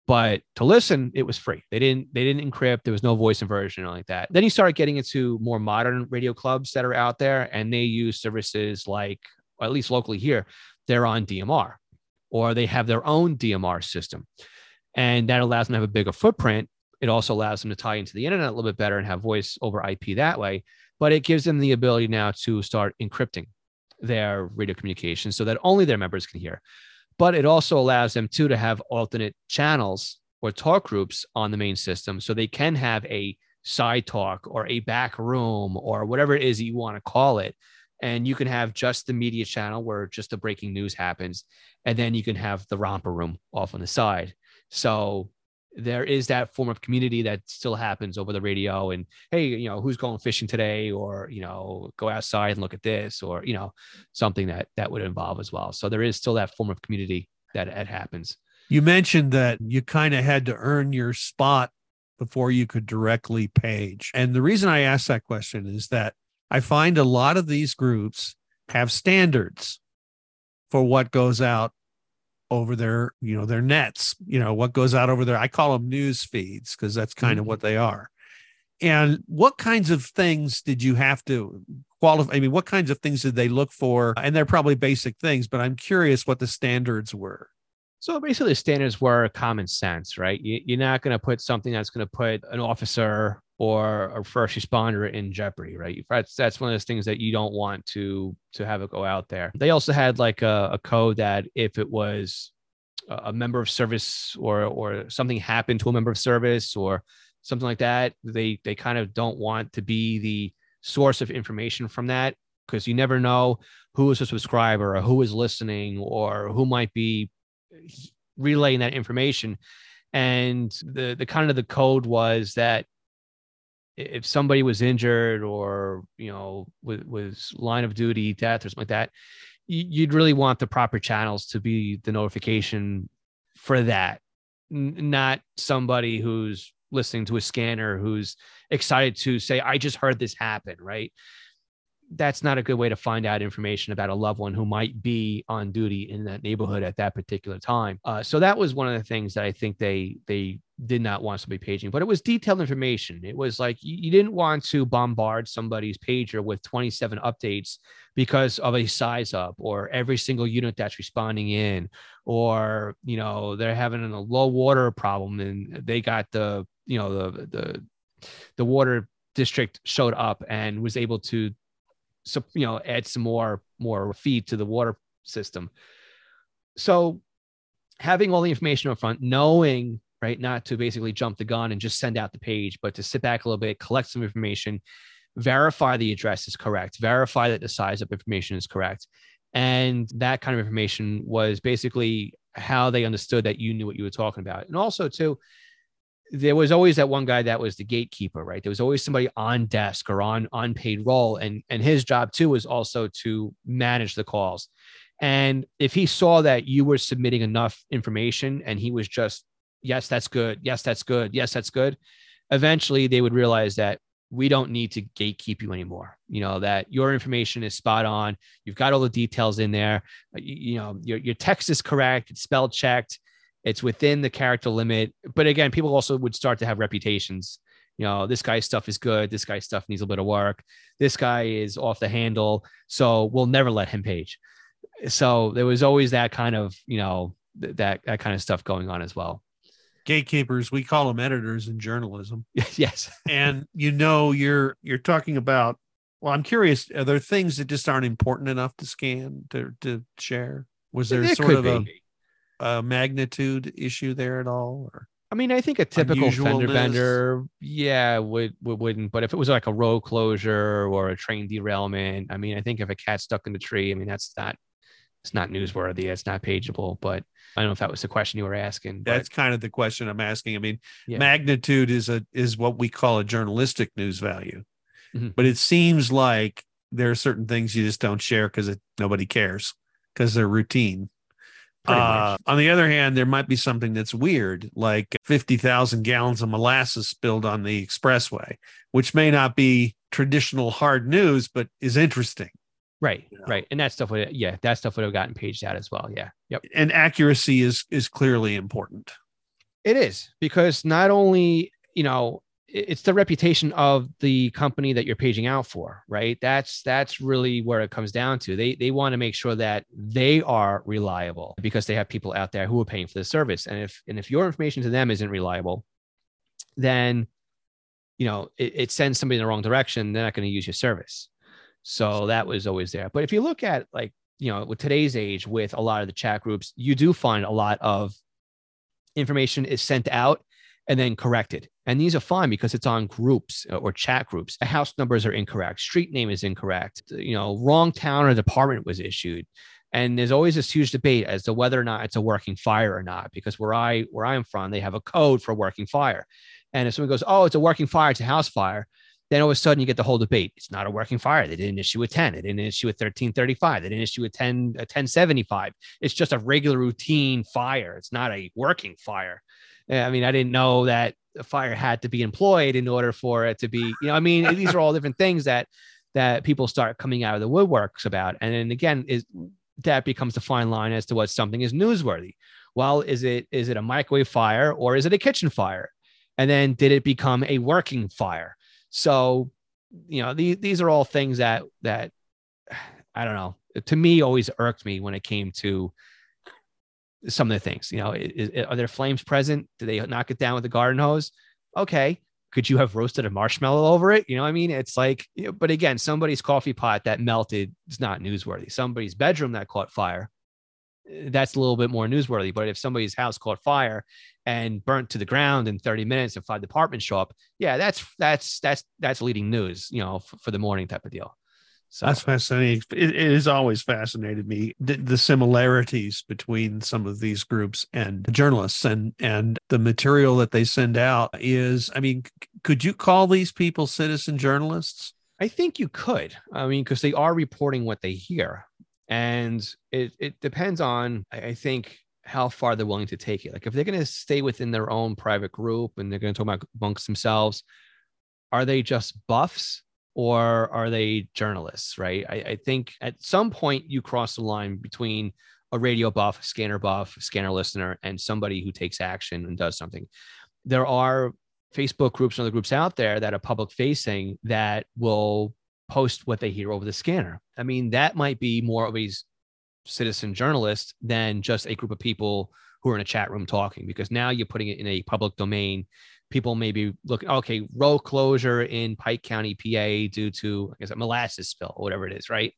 But to listen, it was free. They didn't they didn't encrypt. There was no voice inversion or like that. Then you start getting into more modern radio clubs that are out there, and they use services like, or at least locally here, they're on D M R, or they have their own D M R system. And that allows them to have a bigger footprint. It also allows them to tie into the internet a little bit better and have voice over I P that way. But it gives them the ability now to start encrypting their radio communications so that only their members can hear. But it also allows them too to have alternate channels or talk groups on the main system, so they can have a side talk or a back room or whatever it is that you want to call it. And you can have just the media channel where just the breaking news happens, and then you can have the romper room off on the side. So there is that form of community that still happens over the radio. And hey, you know, who's going fishing today? Or, you know, go outside and look at this, or, you know, something that that would involve as well. So there is still that form of community that, that happens. You mentioned that you kind of had to earn your spot before you could directly page. And the reason I ask that question is that I find a lot of these groups have standards for what goes out over their, you know, their nets, you know, what goes out over there. I call them news feeds because that's kind mm-hmm. of what they are. And what kinds of things did you have to qualify? I mean, what kinds of things did they look for? And they're probably basic things, but I'm curious what the standards were. So basically the standards were common sense, right? You, you're not going to put something that's going to put an officer or a first responder in jeopardy, right? That's, that's one of those things that you don't want to, to have it go out there. They also had like a, a code that if it was a member of service or, or something happened to a member of service or something like that, they, they kind of don't want to be the source of information from that, because you never know who is a subscriber or who is listening or who might be relaying that information. And the, the kind of the code was that if somebody was injured or, you know, was, was line of duty, death or something like that, you'd really want the proper channels to be the notification for that. N- not somebody who's listening to a scanner, who's excited to say, I just heard this happen, right? That's not a good way to find out information about a loved one who might be on duty in that neighborhood at that particular time. Uh, so that was one of the things that I think they, they did not want somebody paging, but it was detailed information. It was like, you, you didn't want to bombard somebody's pager with twenty-seven updates because of a size up or every single unit that's responding in, or, you know, they're having a low water problem and they got the, you know, the, the, the water district showed up and was able to, so, you know, add some more, more feed to the water system. So having all the information up front, knowing right? Not to basically jump the gun and just send out the page, but to sit back a little bit, collect some information, verify the address is correct, verify that the size of information is correct. And that kind of information was basically how they understood that you knew what you were talking about. And also too, there was always that one guy that was the gatekeeper, right? There was always somebody on desk or on unpaid roll. And, and his job too was also to manage the calls. And if he saw that you were submitting enough information and he was just, yes, that's good. Yes, that's good. Yes, that's good. Eventually they would realize that we don't need to gatekeep you anymore. You know, that your information is spot on. You've got all the details in there. You, you know, your, your text is correct. It's spell checked. It's within the character limit. But again, people also would start to have reputations. You know, this guy's stuff is good. This guy's stuff needs a bit of work. This guy is off the handle. So we'll never let him page. So there was always that kind of, you know, th- that, that kind of stuff going on as well. Gatekeepers, we call them editors in journalism. Yes. And you know, you're, you're talking about, well, I'm curious, are there things that just aren't important enough to scan, to, to share? Was there, there sort of a, a magnitude issue there at all? Or I mean, I think a typical fender bender, yeah, would, would, wouldn't, but if it was like a road closure or a train derailment, I mean, I think if a cat stuck in the tree, I mean, that's not, it's not newsworthy. It's not pageable, but I don't know if that was the question you were asking. But that's kind of the question I'm asking. I mean, yeah. Magnitude is a, is what we call a journalistic news value, mm-hmm. but it seems like there are certain things you just don't share because nobody cares because they're routine. Uh, on the other hand, there might be something that's weird, like fifty thousand gallons of molasses spilled on the expressway, which may not be traditional hard news, but is interesting. Right, you know? Right. And that stuff would, yeah, that stuff would have gotten paged out as well. Yeah. Yep. And accuracy is is clearly important. It is, because not only, you know, it's the reputation of the company that you're paging out for, right? That's that's really where it comes down to. They they want to make sure that they are reliable because they have people out there who are paying for the service. And if and if your information to them isn't reliable, then, you know, it, it sends somebody in the wrong direction. They're not going to use your service. So that was always there. But if you look at, like, you know, with today's age, with a lot of the chat groups, you do find a lot of information is sent out and then corrected. And these are fine because it's on groups or chat groups. House numbers are incorrect. Street name is incorrect. You know, wrong town or department was issued. And there's always this huge debate as to whether or not it's a working fire or not, because where I, where I'm from, they have a code for working fire. And if someone goes, oh, it's a working fire, it's a house fire, then all of a sudden you get the whole debate. It's not a working fire. They didn't issue a ten. They didn't issue a thirteen thirty-five. They didn't issue a ten, a ten seventy-five. It's just a regular routine fire. It's not a working fire. I mean, I didn't know that a fire had to be employed in order for it to be, you know, I mean, these are all different things that, that people start coming out of the woodworks about. And then again, is that becomes the fine line as to what something is newsworthy. Well, is it, is it a microwave fire or is it a kitchen fire? And then did it become a working fire? So, you know, these, these are all things that, that, I don't know, to me always irked me when it came to some of the things. You know, is, is, are there flames present? Do they knock it down with a garden hose? Okay. Could you have roasted a marshmallow over it? You know what I mean? It's like, but again, somebody's coffee pot that melted is not newsworthy. Somebody's bedroom that caught fire, that's a little bit more newsworthy. But if somebody's house caught fire and burnt to the ground in thirty minutes and five departments show up, yeah, that's, that's, that's, that's leading news, you know, for, for the morning type of deal. So that's fascinating. It, it has always fascinated me, the, the similarities between some of these groups and journalists, and, and the material that they send out is, I mean, c- could you call these people citizen journalists? I think you could. I mean, because they are reporting what they hear. And it, it depends on, I think, how far they're willing to take it. Like if they're going to stay within their own private group and they're going to talk about bunks themselves, are they just buffs? Or are they journalists, right? I, I think at some point you cross the line between a radio buff, scanner buff, scanner listener, and somebody who takes action and does something. There are Facebook groups and other groups out there that are public facing that will post what they hear over the scanner. I mean, that might be more of a citizen journalist than just a group of people who are in a chat room talking, because now you're putting it in a public domain. People may be looking, okay, road closure in Pike County, P A due to, I guess, a molasses spill or whatever it is, right?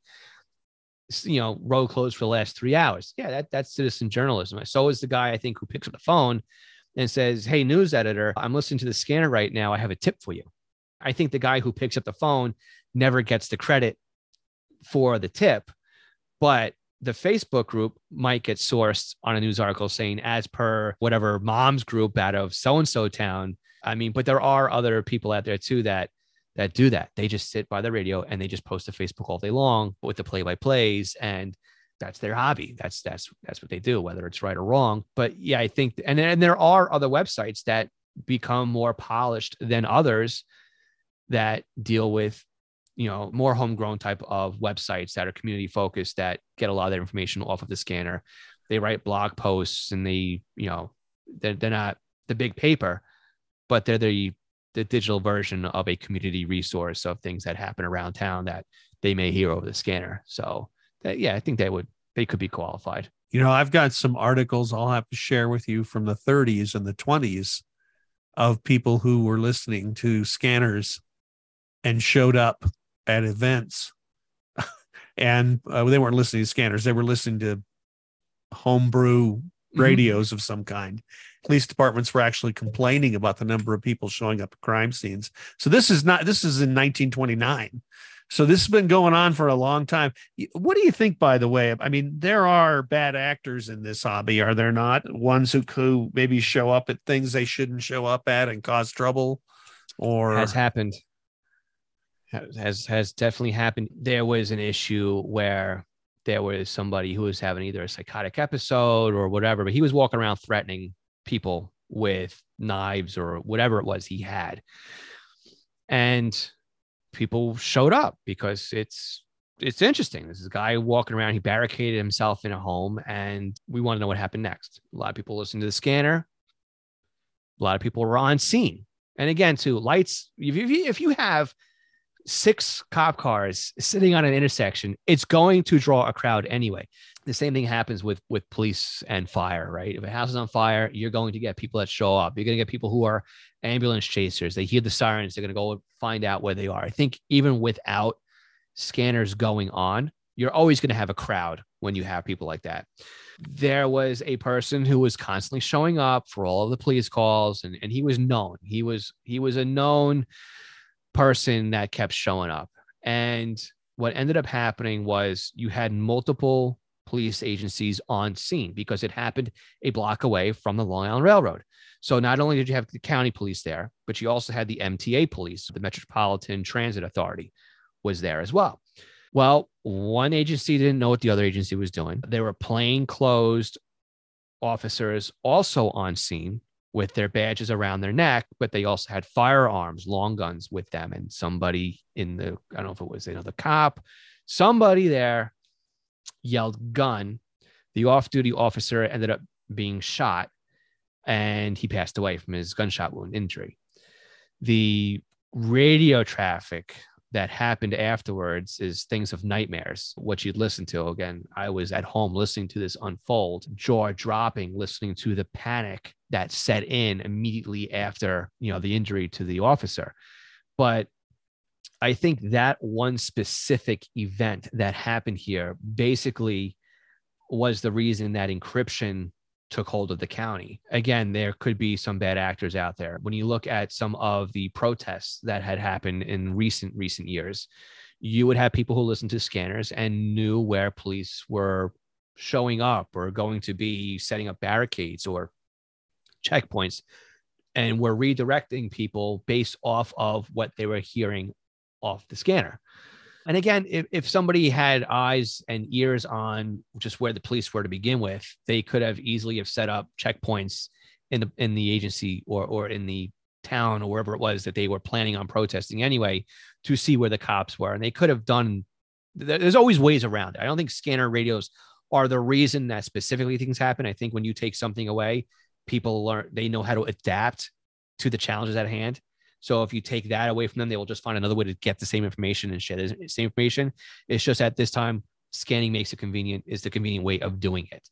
You know, road closed for the last three hours. Yeah, that, that's citizen journalism. So is the guy, I think, who picks up the phone and says, hey, news editor, I'm listening to the scanner right now. I have a tip for you. I think the guy who picks up the phone never gets the credit for the tip, but the Facebook group might get sourced on a news article saying, as per whatever mom's group out of so-and-so town. I mean, but there are other people out there too that that do that. They just sit by the radio and they just post to Facebook all day long with the play-by-plays, and that's their hobby. That's that's that's what they do, whether it's right or wrong. But yeah, I think, and, and there are other websites that become more polished than others that deal with, you know, more homegrown type of websites that are community focused, that get a lot of their information off of the scanner. They write blog posts and they, you know, they're, they're not the big paper, but they're the the digital version of a community resource of things that happen around town that they may hear over the scanner. So that, yeah, I think they would, they could be qualified. You know, I've got some articles I'll have to share with you from the thirties and the twenties of people who were listening to scanners and showed up at events and uh, they weren't listening to scanners. They were listening to homebrew radios mm-hmm. of some kind. Police departments were actually complaining about the number of people showing up at crime scenes. So this is not, this is in nineteen twenty-nine. So this has been going on for a long time. What do you think, by the way? I mean, there are bad actors in this hobby, are there not? Ones who, who maybe show up at things they shouldn't show up at and cause trouble, or has happened. Has has definitely happened. There was an issue where there was somebody who was having either a psychotic episode or whatever, but he was walking around threatening people with knives or whatever it was he had. And people showed up because it's it's interesting. This is a guy walking around. He barricaded himself in a home, and we want to know what happened next. A lot of people listened to the scanner. A lot of people were on scene. And again, too, lights. If you, if you have six cop cars sitting on an intersection, it's going to draw a crowd anyway. The same thing happens with with police and fire, right? If a house is on fire, you're going to get people that show up. You're going to get people who are ambulance chasers. They hear the sirens. They're going to go find out where they are. I think even without scanners going on, you're always going to have a crowd when you have people like that. There was a person who was constantly showing up for all of the police calls, and, and he was known. He was he was a known person that kept showing up. And what ended up happening was you had multiple police agencies on scene because it happened a block away from the Long Island Railroad. So not only did you have the county police there, but you also had the M T A police, the Metropolitan Transit Authority, was there as well. Well, one agency didn't know what the other agency was doing. There were plainclothes officers also on scene with their badges around their neck, but they also had firearms, long guns with them. And somebody in the, I don't know if it was another cop, somebody there yelled gun. The off-duty officer ended up being shot, and he passed away from his gunshot wound injury. The radio traffic that happened afterwards is things of nightmares, what you'd listen to. Again, I was at home listening to this unfold, jaw dropping, listening to the panic that set in immediately after, you know, the injury to the officer. But I think that one specific event that happened here basically was the reason that encryption took hold of the county. Again, there could be some bad actors out there. When you look at some of the protests that had happened in recent, recent years, you would have people who listened to scanners and knew where police were showing up or going to be setting up barricades or checkpoints, and were redirecting people based off of what they were hearing off the scanner. And again, if, if somebody had eyes and ears on just where the police were to begin with, they could have easily have set up checkpoints in the in the agency or or in the town or wherever it was that they were planning on protesting anyway, to see where the cops were. And they could have done, there's always ways around it. I don't think scanner radios are the reason that specifically things happen. I think when you take something away, people learn, they know how to adapt to the challenges at hand. So if you take that away from them, they will just find another way to get the same information and share the same information. It's just at this time, scanning makes it convenient, is the convenient way of doing it.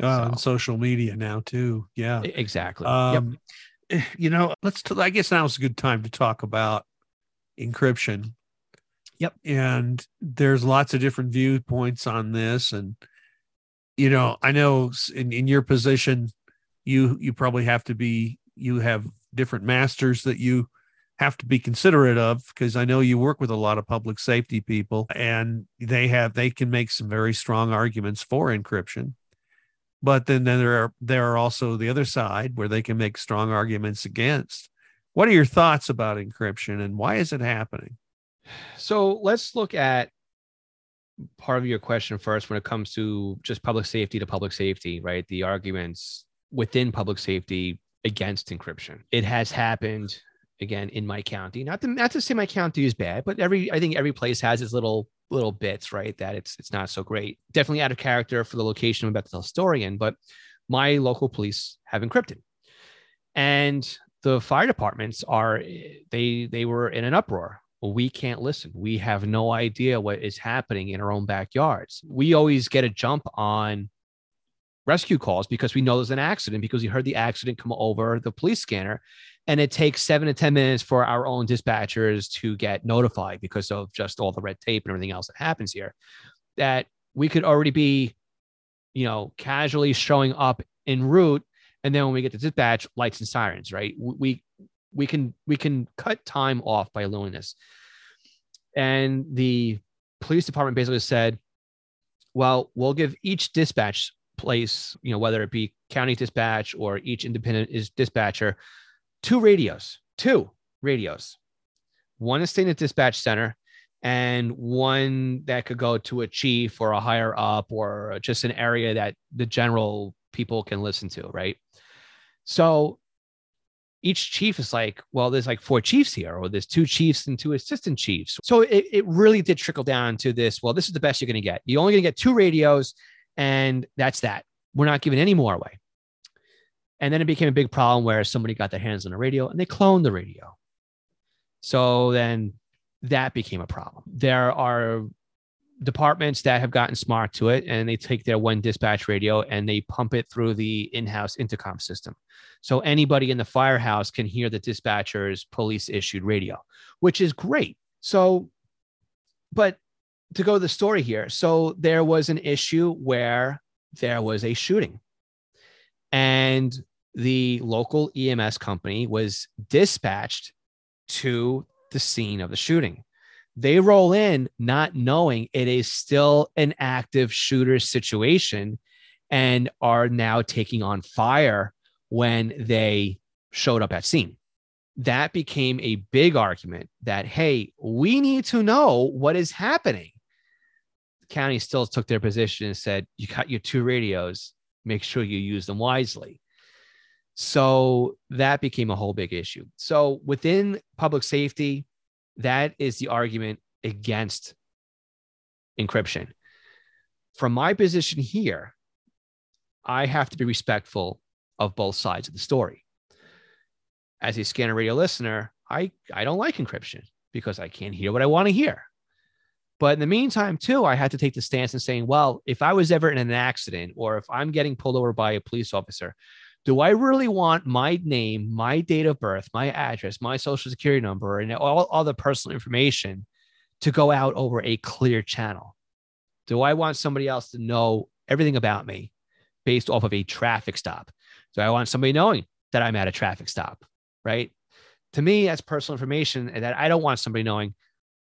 Uh, so. On social media now too. Yeah, exactly. Um, yep. You know, let's, t- I guess now's a good time to talk about encryption. Yep. And there's lots of different viewpoints on this. And, you know, I know in, in your position, you you probably have to be, you have different masters that you have to be considerate of, because I know you work with a lot of public safety people, and they have they can make some very strong arguments for encryption. But then, then there are there are also the other side where they can make strong arguments against. What are your thoughts about encryption, and why is it happening? So let's look at part of your question first when it comes to just public safety to public safety, right? The arguments within public safety against encryption. It has happened, again, in my county. Not to, not to say my county is bad, but every I think every place has its little little bits, right, that it's it's not so great. Definitely out of character for the location I'm about to tell a story in, but my local police have encrypted. And the fire departments are, they they were in an uproar. We can't listen. We have no idea what is happening in our own backyards. We always get a jump on rescue calls because we know there's an accident, because we heard the accident come over the police scanner, and it takes seven to ten minutes for our own dispatchers to get notified because of just all the red tape and everything else that happens here, that we could already be, you know, casually showing up en route. And then when we get to dispatch, lights and sirens, right? We, we can, we can cut time off by allowing this. And the police department basically said, well, we'll give each dispatch place, you know, whether it be county dispatch or each independent is dispatcher, two radios, two radios, one is staying at dispatch center and one that could go to a chief or a higher up or just an area that the general people can listen to, right? So each chief is like, well, there's like four chiefs here, or there's two chiefs and two assistant chiefs. So it, it really did trickle down to this. Well, this is the best you're going to get. You're only going to get two radios, and that's that. We're not giving any more away. And then it became a big problem where somebody got their hands on a radio and they cloned the radio. So then that became a problem. There are departments that have gotten smart to it, and they take their one dispatch radio and they pump it through the in-house intercom system. So anybody in the firehouse can hear the dispatcher's police issued radio, which is great. So, but to go to the story here. So there was an issue where there was a shooting, and the local E M S company was dispatched to the scene of the shooting. They roll in not knowing it is still an active shooter situation, and are now taking on fire when they showed up at scene. That became a big argument that, hey, we need to know what is happening. The county still took their position and said, you got your two radios, make sure you use them wisely. So that became a whole big issue. So within public safety, that is the argument against encryption. From my position here, I have to be respectful of both sides of the story. As a scanner radio listener, I, I don't like encryption because I can't hear what I want to hear. But in the meantime, too, I had to take the stance in saying, well, if I was ever in an accident, or if I'm getting pulled over by a police officer, do I really want my name, my date of birth, my address, my social security number, and all other personal information to go out over a clear channel? Do I want somebody else to know everything about me based off of a traffic stop? Do I want somebody knowing that I'm at a traffic stop, right? To me, that's personal information that I don't want somebody knowing.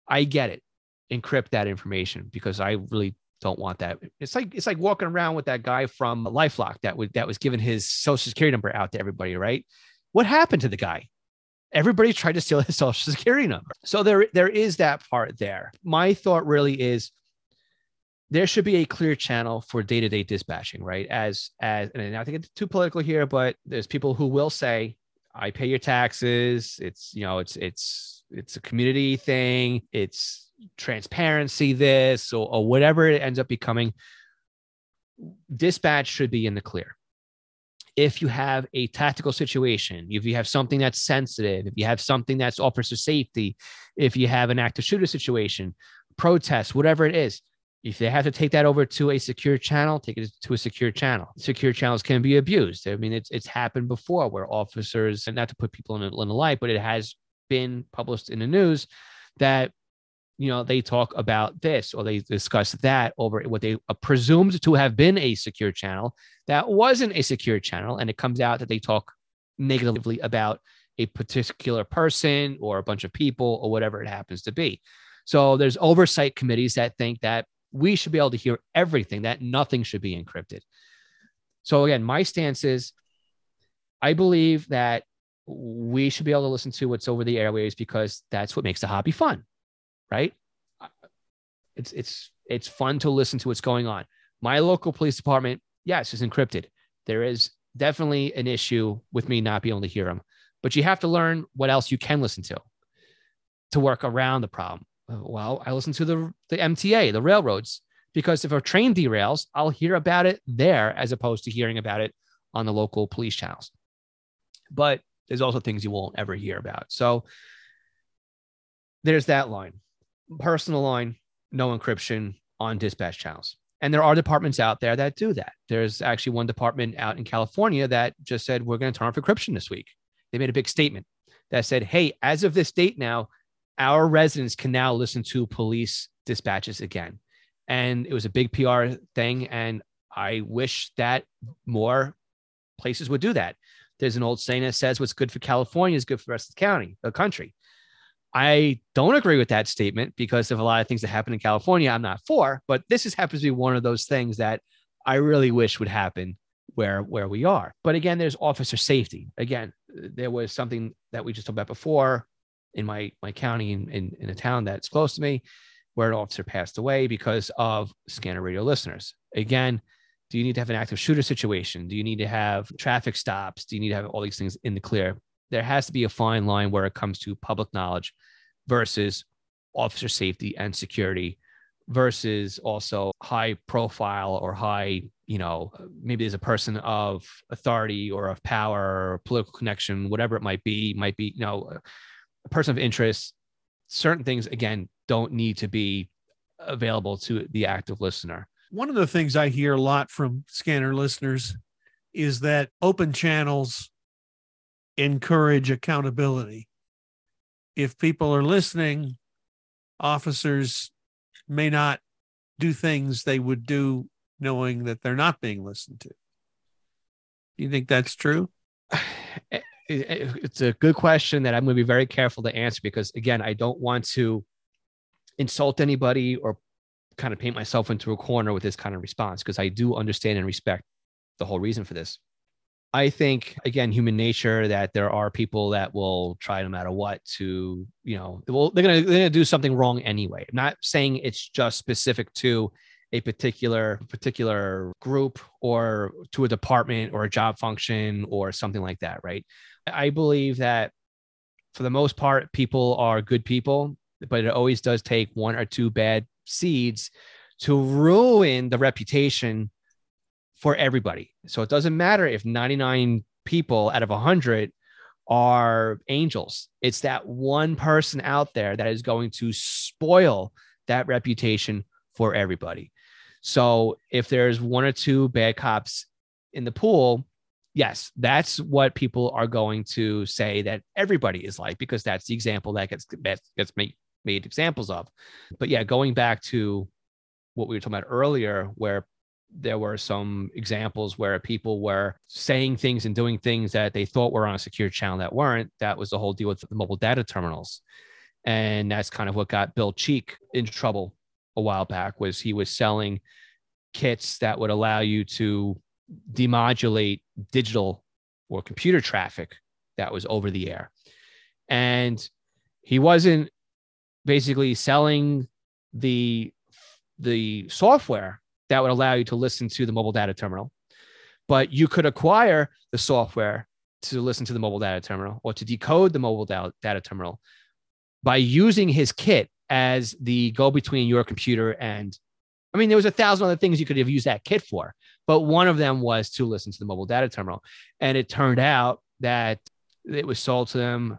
I get it. Encrypt that information, because I really don't want that. It's like it's like walking around with that guy from LifeLock that would that was giving his social security number out to everybody, right? What happened to the guy? Everybody tried to steal his social security number. So there, there is that part there. My thought really is there should be a clear channel for day-to-day dispatching, right? As as and not to get too political here, but there's people who will say, I pay your taxes. It's you know, it's it's it's a community thing, it's transparency this or, or whatever it ends up becoming. Dispatch should be in the clear. If you have a tactical situation, if you have something that's sensitive, if you have something that's officer safety, if you have an active shooter situation, protest, whatever it is, if they have to take that over to a secure channel, take it to a secure channel. Secure channels can be abused. I mean, it's it's happened before where officers, and not to put people in a, in a light, but it has been published in the news that you know, they talk about this or they discuss that over what they presumed to have been a secure channel that wasn't a secure channel. And it comes out that they talk negatively about a particular person or a bunch of people or whatever it happens to be. So there's oversight committees that think that we should be able to hear everything, that nothing should be encrypted. So again, my stance is I believe that we should be able to listen to what's over the airwaves because that's what makes the hobby fun, right? It's, it's, it's fun to listen to what's going on. My local police department, yes, is encrypted. There is definitely an issue with me not being able to hear them, but you have to learn what else you can listen to to work around the problem. Well, I listen to the, the M T A, the railroads, because if a train derails, I'll hear about it there as opposed to hearing about it on the local police channels. But there's also things you won't ever hear about. So there's that line, personal line, no encryption on dispatch channels. And there are departments out there that do that. There's actually one department out in California that just said, we're going to turn off encryption this week. They made a big statement that said, hey, as of this date now, our residents can now listen to police dispatches again. And it was a big P R thing. And I wish that more places would do that. There's an old saying that says what's good for California is good for the rest of the county, the country. I don't agree with that statement because of a lot of things that happen in California I'm not for, but this is happens to be one of those things that I really wish would happen where, where we are. But again, there's officer safety. Again, there was something that we just talked about before in my, my county in, in, in a town that's close to me where an officer passed away because of scanner radio listeners. Again, do you need to have an active shooter situation? Do you need to have traffic stops? Do you need to have all these things in the clear? There has to be a fine line where it comes to public knowledge versus officer safety and security versus also high profile or high, you know, maybe there's a person of authority or of power or political connection, whatever it might be, might be, you know, a person of interest. Certain things, again, don't need to be available to the active listener. One of the things I hear a lot from scanner listeners is that open channels encourage accountability. If people are listening, officers may not do things they would do knowing that they're not being listened to. Do you think that's true? It's a good question that I'm going to be very careful to answer because, again, I don't want to insult anybody or kind of paint myself into a corner with this kind of response because I do understand and respect the whole reason for this. I think, again, human nature that there are people that will try no matter what to, you know, well, they're going to they're gonna do something wrong anyway. I'm not saying it's just specific to a particular particular group or to a department or a job function or something like that, right? I believe that for the most part, people are good people, but it always does take one or two bad seeds to ruin the reputation for everybody. So it doesn't matter if ninety-nine people out of one hundred are angels. It's that one person out there that is going to spoil that reputation for everybody. So if there's one or two bad cops in the pool, yes, that's what people are going to say that everybody is like, because that's the example that gets, gets made. made examples of. But yeah, going back to what we were talking about earlier, where there were some examples where people were saying things and doing things that they thought were on a secure channel that weren't, that was the whole deal with the mobile data terminals. And that's kind of what got Bill Cheek in trouble a while back, was he was selling kits that would allow you to demodulate digital or computer traffic that was over the air. And he wasn't basically selling the, the software that would allow you to listen to the mobile data terminal, but you could acquire the software to listen to the mobile data terminal or to decode the mobile da- data terminal by using his kit as the go-between your computer and, I mean, there was a thousand other things you could have used that kit for, but one of them was to listen to the mobile data terminal. And it turned out that it was sold to them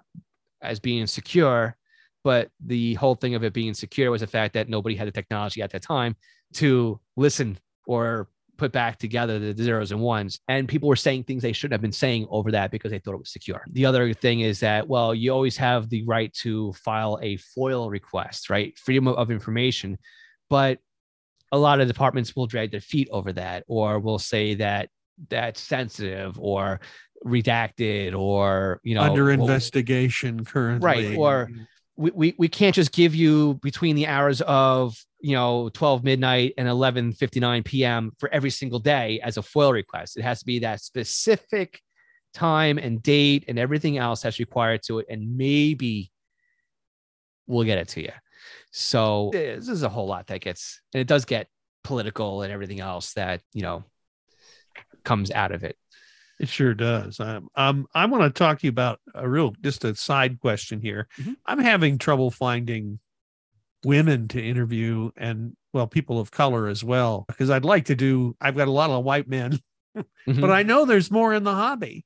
as being secure, but the whole thing of it being secure was the fact that nobody had the technology at that time to listen or put back together the zeros and ones. And people were saying things they shouldn't have been saying over that because they thought it was secure. The other thing is that, well, you always have the right to file a FOIL request, right? Freedom of information. But a lot of departments will drag their feet over that, or will say that that's sensitive or redacted, or, you know, under investigation well, currently. Right. Or we, we, we can't just give you between the hours of, you know, twelve midnight and eleven fifty-nine p.m. for every single day as a FOIL request. It has to be that specific time and date and everything else that's required to it. And maybe we'll get it to you. So this is a whole lot that gets, and it does get political and everything else that, you know, comes out of it. It sure does. Um, um, I want to talk to you about a real, just a side question here. Mm-hmm. I'm having trouble finding women to interview, and well, people of color as well, because I'd like to do, I've got a lot of white men, mm-hmm. but I know there's more in the hobby.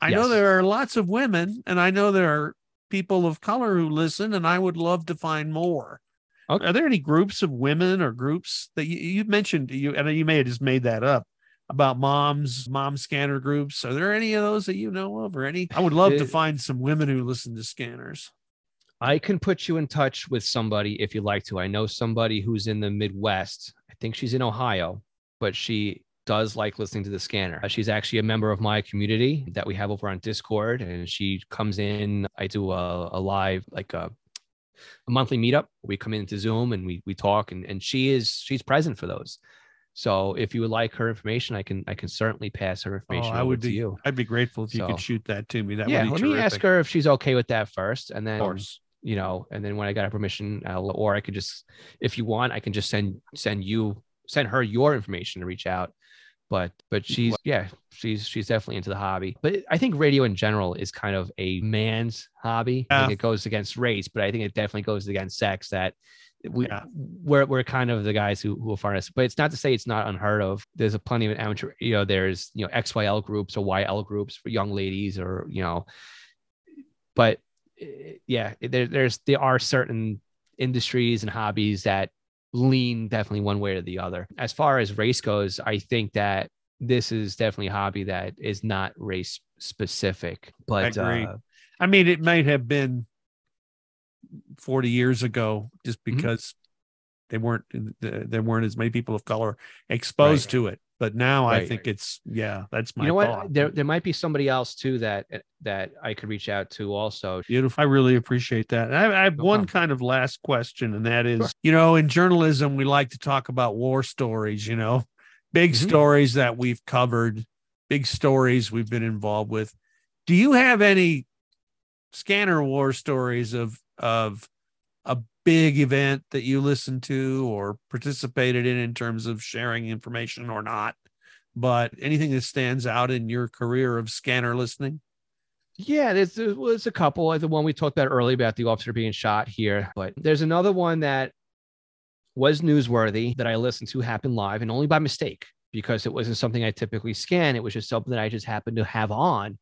I yes. know there are lots of women, and I know there are people of color who listen, and I would love to find more. Okay. Are there any groups of women or groups that you, you mentioned, you, and you may have just made that up, about moms, mom scanner groups? Are there any of those that you know of, or any? I would love to find some women who listen to scanners. I can put you in touch with somebody if you'd like to. I know somebody who's in the Midwest. I think she's in Ohio, but she does like listening to the scanner. She's actually a member of my community that we have over on Discord. And she comes in, I do a, a live, like a, a monthly meetup. We come into Zoom and we we talk, and, and she is, she's present for those. So if you would like her information, I can I can certainly pass her information. Oh, I would be, to you. I'd be grateful if so, you could shoot that to me. That yeah, would be let terrific. Me ask her if she's okay with that first, and then you know, and then when I got her permission, I'll, or I could just, if you want, I can just send send you send her your information to reach out. But but she's yeah she's she's definitely into the hobby. But I think radio in general is kind of a man's hobby. Yeah. I think it goes against race, but I think it definitely goes against sex. That. We, yeah. we're, we're kind of the guys who, who will find us, but it's not to say it's not unheard of. There's a plenty of amateur, you know, there's, you know, X Y L groups or Y L groups for young ladies, or, you know, but yeah, there, there's, there are certain industries and hobbies that lean definitely one way or the other. As far as race goes, I think that this is definitely a hobby that is not race specific, but I agree. Uh, I mean, it might have been forty years ago, just because mm-hmm. they weren't there weren't as many people of color exposed right. to it. But now right. I think it's yeah, that's my. You know thought. What? There there might be somebody else too that that I could reach out to also. Beautiful. I really appreciate that. And I, I have no one problem. Kind of last question, and that is, sure. you know, in journalism we like to talk about war stories. You know, big mm-hmm. stories that we've covered, big stories we've been involved with. Do you have any scanner war stories of? of a big event that you listened to or participated in in terms of sharing information or not, but anything that stands out in your career of scanner listening? Yeah, there's, there's a couple. The one we talked about earlier about the officer being shot here, but there's another one that was newsworthy that I listened to happen live, and only by mistake, because it wasn't something I typically scan. It was just something that I just happened to have on.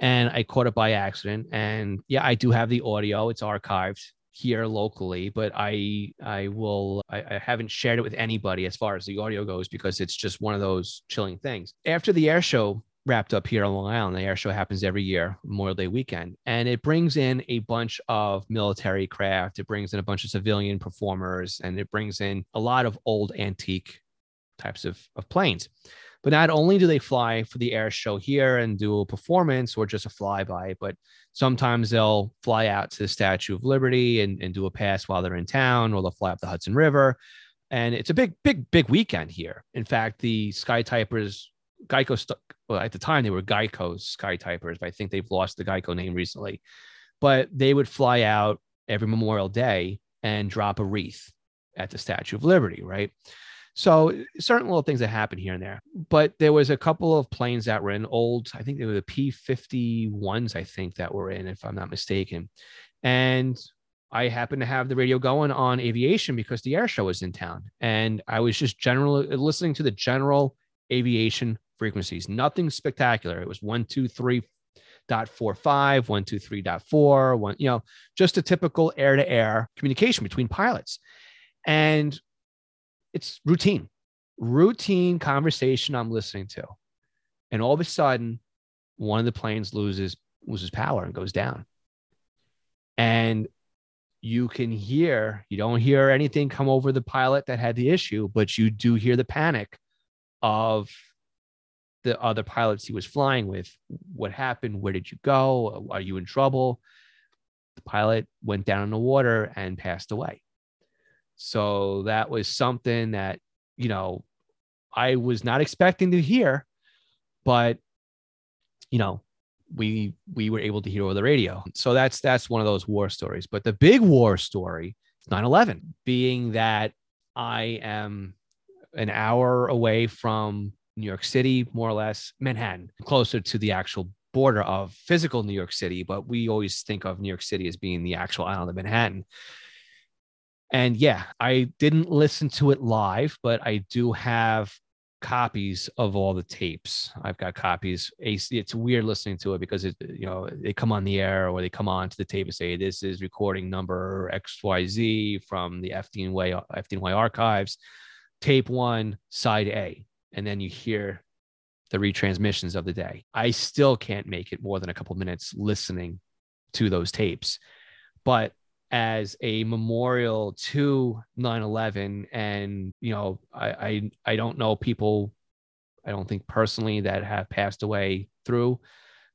And I caught it by accident. And yeah, I do have the audio. It's archived here locally, but I I will I, I haven't shared it with anybody as far as the audio goes, because it's just one of those chilling things. After the air show wrapped up here on Long Island, the air show happens every year, Memorial Day weekend, and it brings in a bunch of military craft. It brings in a bunch of civilian performers, and it brings in a lot of old antique types of, of planes. But not only do they fly for the air show here and do a performance or just a flyby, but sometimes they'll fly out to the Statue of Liberty and, and do a pass while they're in town, or they'll fly up the Hudson River. And it's a big, big, big weekend here. In fact, the Skytypers, Geico, well, at the time they were Geico Skytypers, but I think they've lost the Geico name recently. But they would fly out every Memorial Day and drop a wreath at the Statue of Liberty, right? So certain little things that happen here and there, but there was a couple of planes that were in old, I think they were the P fifty-ones, I think that were in, if I'm not mistaken. And I happened to have the radio going on aviation because the air show was in town. And I was just generally listening to the general aviation frequencies, nothing spectacular. It was one two three point four five, one two three point four, one, you know, just a typical air to air communication between pilots. And it's routine. routine conversation I'm listening to. And all of a sudden, one of the planes loses, loses power and goes down. And you can hear, you don't hear anything come over the pilot that had the issue, but you do hear the panic of the other pilots he was flying with. What happened? Where did you go? Are you in trouble? The pilot went down in the water and passed away. So that was something that, you know, I was not expecting to hear, but, you know, we, we were able to hear over the radio. So that's, that's one of those war stories. But the big war story is nine eleven, being that I am an hour away from New York City, more or less Manhattan, closer to the actual border of physical New York City. But we always think of New York City as being the actual island of Manhattan. And yeah, I didn't listen to it live, but I do have copies of all the tapes. I've got copies. It's weird listening to it because it, you know, they come on the air or they come on to the tape and say, this is recording number X Y Z from the F D N Y archives, tape one, side A. And then you hear the retransmissions of the day. I still can't make it more than a couple minutes listening to those tapes. But as a memorial to nine eleven, and, you know, I, I, I don't know people, I don't think personally that have passed away through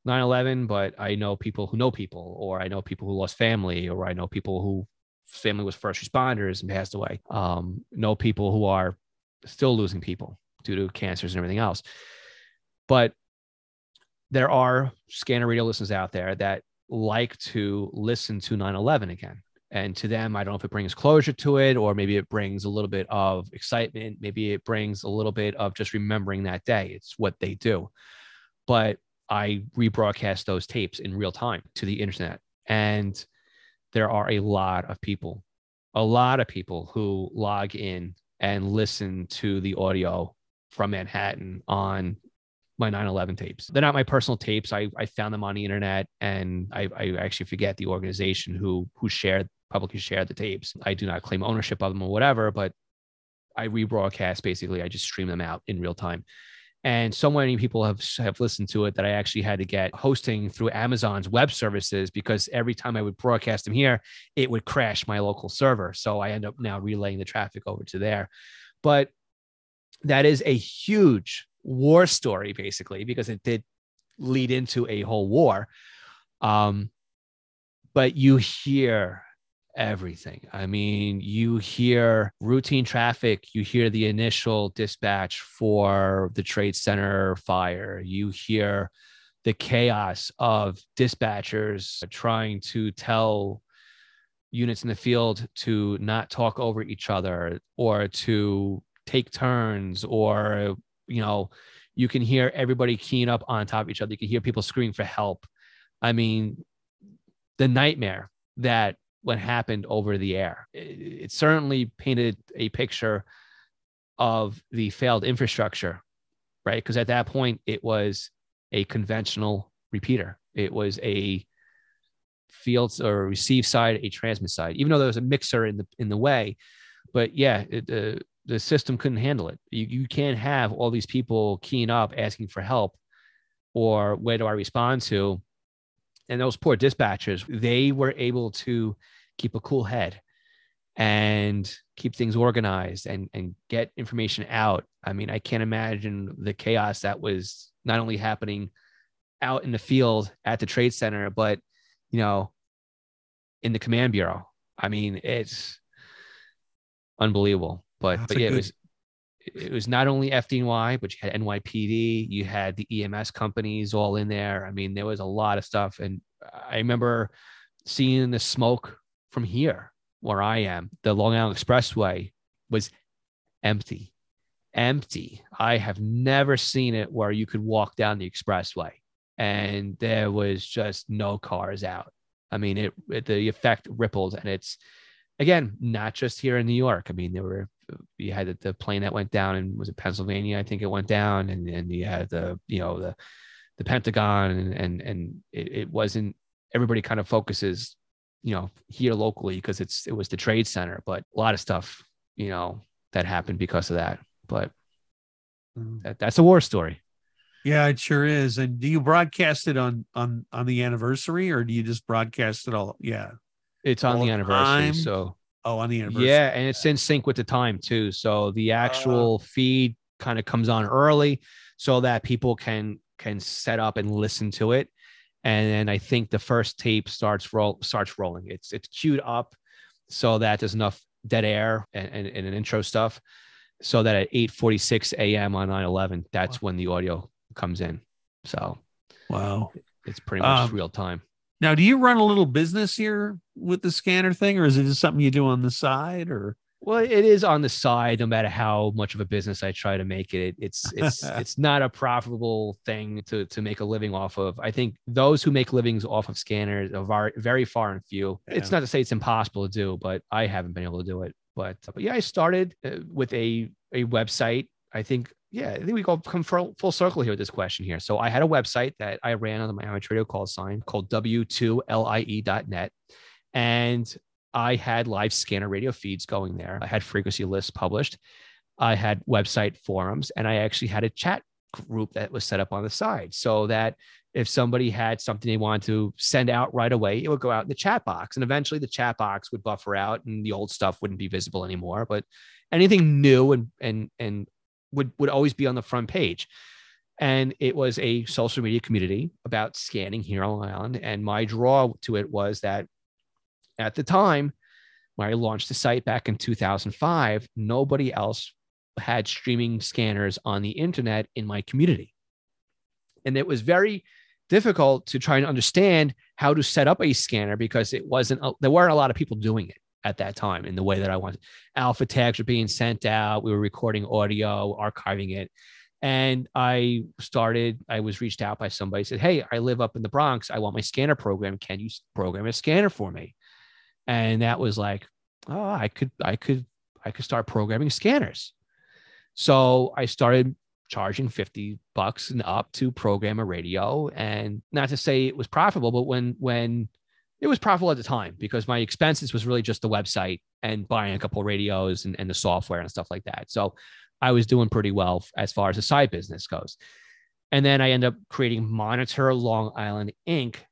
nine eleven, but I know people who know people, or I know people who lost family, or I know people who family was first responders and passed away. Um, know people who are still losing people due to cancers and everything else. But there are scanner radio listeners out there that like to listen to nine eleven again. And to them, I don't know if it brings closure to it, or maybe it brings a little bit of excitement. Maybe it brings a little bit of just remembering that day. It's what they do. But I rebroadcast those tapes in real time to the internet. And there are a lot of people, a lot of people who log in and listen to the audio from Manhattan on my nine eleven tapes. They're not my personal tapes. I, I found them on the internet, and I, I actually forget the organization who who shared, publicly shared the tapes. I do not claim ownership of them or whatever, but I rebroadcast basically. I just stream them out in real time. And so many people have, have listened to it that I actually had to get hosting through Amazon's web services, because every time I would broadcast them here, it would crash my local server. So I end up now relaying the traffic over to there. But that is a huge war story, basically, because it did lead into a whole war. Um, but you hear everything. I mean, you hear routine traffic. You hear the initial dispatch for the Trade Center fire. You hear the chaos of dispatchers trying to tell units in the field to not talk over each other, or to take turns, or, you know, you can hear everybody keying up on top of each other. You can hear people screaming for help. I mean, the nightmare that what happened over the air, it, it certainly painted a picture of the failed infrastructure, right? Because at that point, it was a conventional repeater. It was a field or receive side, a transmit side, even though there was a mixer in the in the way. But yeah, it, uh, the system couldn't handle it. You, you can't have all these people keying up, asking for help, or where do I respond to? And those poor dispatchers, they were able to keep a cool head and keep things organized and, and get information out. I mean, I can't imagine the chaos that was not only happening out in the field at the Trade Center, but, you know, in the command bureau. I mean, it's unbelievable. But, but yeah, good... it was it was not only F D N Y, but you had N Y P D, you had the E M S companies all in there. I mean, there was a lot of stuff. And I remember seeing the smoke from here where I am. The Long Island Expressway was empty, empty. I have never seen it where you could walk down the expressway and there was just no cars out. I mean, it, it the effect rippled, and it's, again, not just here in New York. I mean, there were, you had the, the plane that went down, and was it Pennsylvania? I think it went down, and and you had the, you know, the, the Pentagon, and and, and it, it wasn't, everybody kind of focuses, you know, here locally because it's, it was the Trade Center, but a lot of stuff, you know, that happened because of that. But that, that's a war story. Yeah, it sure is. And do you broadcast it on on on the anniversary, or do you just broadcast it all? Yeah, it's on all the anniversary. Time. So oh, on the anniversary. Yeah, and it's in sync with the time too. So the actual uh, feed kind of comes on early, so that people can can set up and listen to it. And then I think the first tape starts roll starts rolling. It's it's queued up so that there's enough dead air and and, and an intro stuff, so that at eight forty-six a.m. on nine eleven, that's wow. when the audio comes in. So wow, it's pretty much um, real time. Now, do you run a little business here with the scanner thing, or is it just something you do on the side? Or well, it is on the side. No matter how much of a business I try to make it, it's it's it's not a profitable thing to to make a living off of. I think those who make livings off of scanners are very far and few. Yeah. It's not to say it's impossible to do, but I haven't been able to do it. But but yeah, I started with a a website. I think. Yeah, I think we go come full, full circle here with this question here. So I had a website that I ran on my amateur radio call sign called W two L I E dot net. And I had live scanner radio feeds going there. I had frequency lists published. I had website forums, and I actually had a chat group that was set up on the side so that if somebody had something they wanted to send out right away, it would go out in the chat box. And eventually the chat box would buffer out and the old stuff wouldn't be visible anymore. But anything new and and and would would always be on the front page. And it was a social media community about scanning here on Long Island. And my draw to it was that at the time when I launched the site back in two thousand five, nobody else had streaming scanners on the internet in my community. And it was very difficult to try and understand how to set up a scanner because it wasn't, a, there weren't a lot of people doing it at that time in the way that I wanted. Alpha tags were being sent out. We were recording audio, archiving it. And I started, I was reached out by somebody, said, "Hey, I live up in the Bronx. I want my scanner program. Can you program a scanner for me?" And that was like, oh, I could, I could, I could start programming scanners. So I started charging fifty bucks and up to program a radio. And not to say it was profitable, but when, when, it was profitable at the time because my expenses was really just the website and buying a couple of radios and, and the software and stuff like that. So I was doing pretty well as far as the side business goes. And then I end up creating Monitor Long Island Incorporated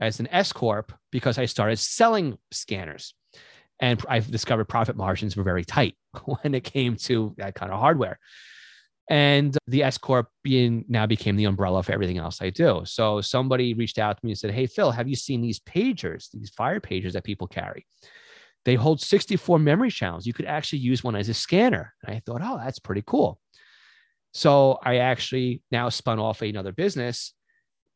as an S corp because I started selling scanners, and I've discovered profit margins were very tight when it came to that kind of hardware. And the S corp being now became the umbrella for everything else I do. So somebody reached out to me and said, "Hey, Phil, have you seen these pagers, these fire pagers that people carry? They hold sixty-four memory channels. You could actually use one as a scanner." And I thought, oh, that's pretty cool. So I actually now spun off another business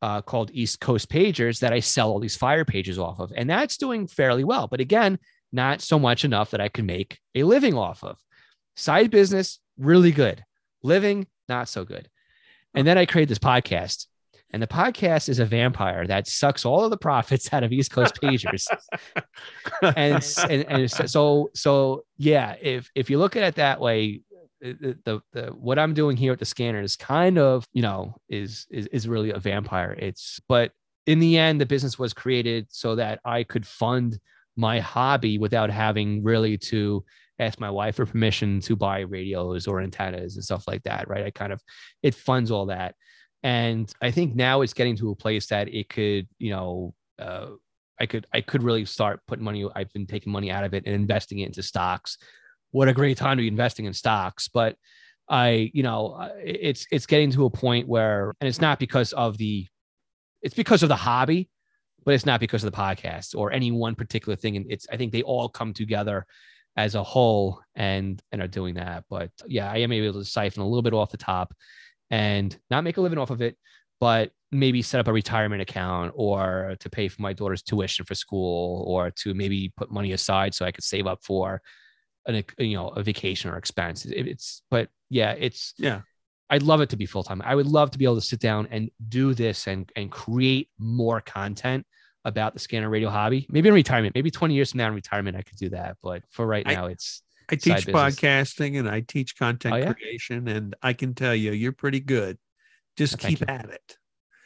uh, called East Coast Pagers that I sell all these fire pagers off of. And that's doing fairly well. But again, not so much enough that I can make a living off of. Side business, really good. Living, not so good. And then I created this podcast, and the podcast is a vampire that sucks all of the profits out of East Coast Pagers. and, and and so so yeah, if if you look at it that way, the, the the what I'm doing here at the scanner is kind of, you know, is is is really a vampire. It's but in the end, the business was created so that I could fund my hobby without having really to ask my wife for permission to buy radios or antennas and stuff like that, right? I kind of, it funds all that. And I think now it's getting to a place that it could, you know, uh, I could, I could really start putting money. I've been taking money out of it and investing it into stocks. What a great time to be investing in stocks. But I, you know, it's, it's getting to a point where, and it's not because of the, it's because of the hobby, but it's not because of the podcast or any one particular thing. And it's, I think they all come together as a whole and, and are doing that. But yeah, I am able to siphon a little bit off the top and not make a living off of it, but maybe set up a retirement account or to pay for my daughter's tuition for school or to maybe put money aside so I could save up for an, you know, a vacation or expense. It, it's, but yeah, it's, yeah, I'd love it to be full-time. I would love to be able to sit down and do this and, and create more content about the scanner radio hobby. Maybe in retirement, maybe twenty years from now in retirement, I could do that. But for right now, I, it's I teach podcasting and I teach content oh, yeah? creation, and I can tell you, you're pretty good. Just oh, keep at it.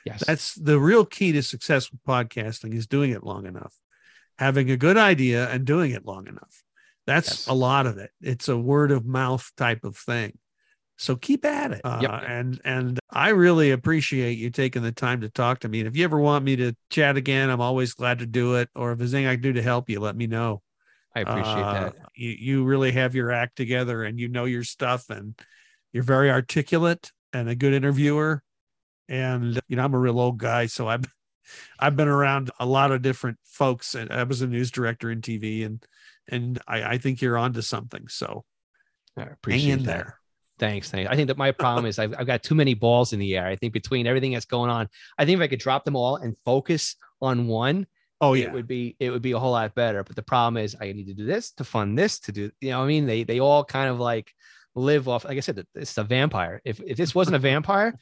Yes, that's the real key to success with podcasting is doing it long enough, having a good idea and doing it long enough. That's yes. a lot of it. It's a word of mouth type of thing. So keep at it. Uh, yep. And and I really appreciate you taking the time to talk to me. And if you ever want me to chat again, I'm always glad to do it. Or if there's anything I can do to help you, let me know. I appreciate uh, that. You, you really have your act together, and you know your stuff, and you're very articulate and a good interviewer. And, you know, I'm a real old guy, so I've, I've been around a lot of different folks, and I was a news director in T V, and, and I, I think you're onto something. So I appreciate hang in that. There. Thanks, thanks. I think that my problem is I've, I've got too many balls in the air. I think between everything that's going on, I think if I could drop them all and focus on one, oh yeah, it would be it would be a whole lot better. But the problem is I need to do this to fund this to do. You know what I mean? They they all kind of like live off. Like I said, it's a vampire. If if this wasn't a vampire,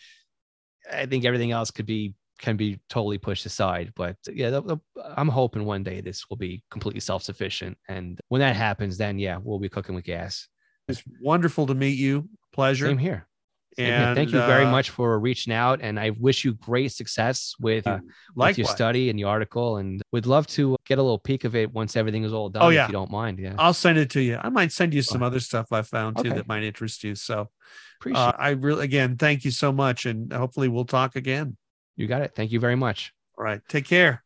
I think everything else could be can be totally pushed aside. But yeah, I'm hoping one day this will be completely self-sufficient. And when that happens, then yeah, we'll be cooking with gas. It's wonderful to meet you. Pleasure. Same here. Same and here. Thank you very uh, much for reaching out. And I wish you great success with, uh, with your study and your article. And would love to get a little peek of it once everything is all done, oh, yeah. if you don't mind. Yeah, I'll send it to you. I might send you some oh. other stuff I found okay. too that might interest you. So Appreciate uh, I really, again, thank you so much. And hopefully we'll talk again. You got it. Thank you very much. All right. Take care.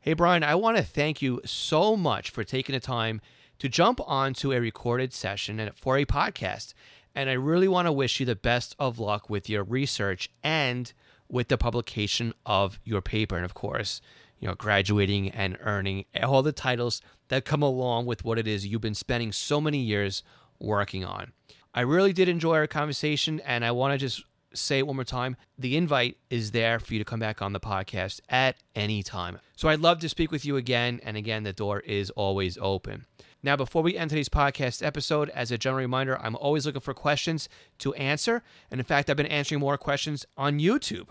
Hey, Brian, I want to thank you so much for taking the time to jump onto a recorded session and for a podcast. And I really want to wish you the best of luck with your research and with the publication of your paper. And of course, you know, graduating and earning all the titles that come along with what it is you've been spending so many years working on. I really did enjoy our conversation. And I want to just say it one more time. The invite is there for you to come back on the podcast at any time. So I'd love to speak with you again. And again, the door is always open. Now, before we end today's podcast episode, as a general reminder, I'm always looking for questions to answer. And in fact, I've been answering more questions on YouTube.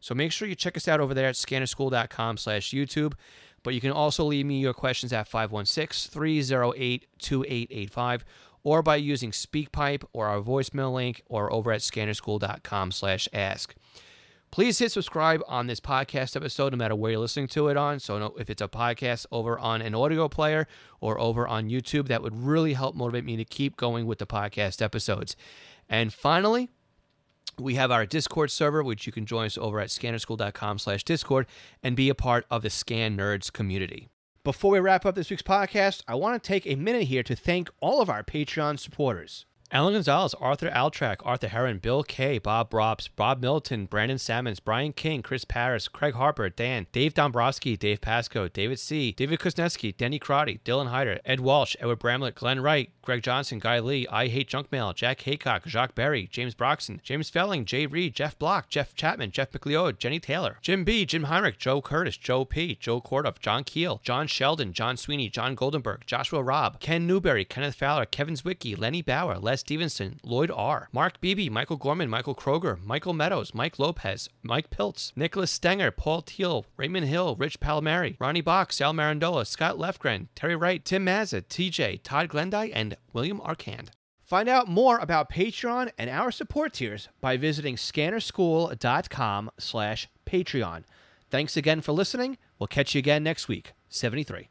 So make sure you check us out over there at scannerschool.com slash YouTube. But you can also leave me your questions at five one six, three zero eight, two eight eight five or by using SpeakPipe or our voicemail link or over at scannerschool.com slash ask. Please hit subscribe on this podcast episode, no matter where you're listening to it on. So if it's a podcast over on an audio player or over on YouTube, that would really help motivate me to keep going with the podcast episodes. And finally, we have our Discord server, which you can join us over at scannerschool.com slash Discord and be a part of the Scan Nerds community. Before we wrap up this week's podcast, I want to take a minute here to thank all of our Patreon supporters. Alan Gonzalez, Arthur Altrak, Arthur Heron, Bill Kay, Bob Rops, Bob Milton, Brandon Sammons, Brian King, Chris Paris, Craig Harper, Dan, Dave Dombrowski, Dave Pasco, David C., David Kuzneski, Denny Crotty, Dylan Hyder, Ed Walsh, Edward Bramlett, Glenn Wright, Greg Johnson, Guy Lee, I Hate Junk Mail, Jack Haycock, Jacques Berry, James Broxson, James Felling, Jay Reed, Jeff Block, Jeff Chapman, Jeff McLeod, Jenny Taylor, Jim B., Jim Heinrich, Joe Curtis, Joe P., Joe Kordoff, John Keel, John Sheldon, John Sweeney, John Goldenberg, Joshua Robb, Ken Newberry, Kenneth Fowler, Kevin Zwicky, Lenny Bauer, Les Stevenson, Lloyd R., Mark Beebe, Michael Gorman, Michael Kroger, Michael Meadows, Mike Lopez, Mike Piltz, Nicholas Stenger, Paul Teal, Raymond Hill, Rich Palmieri, Ronnie Box, Sal Marandola, Scott Lefgren, Terry Wright, Tim Mazza, T J, Todd Glendie, and William Arcand. Find out more about Patreon and our support tiers by visiting scannerschool.com slash Patreon. Thanks again for listening. We'll catch you again next week. seventy-three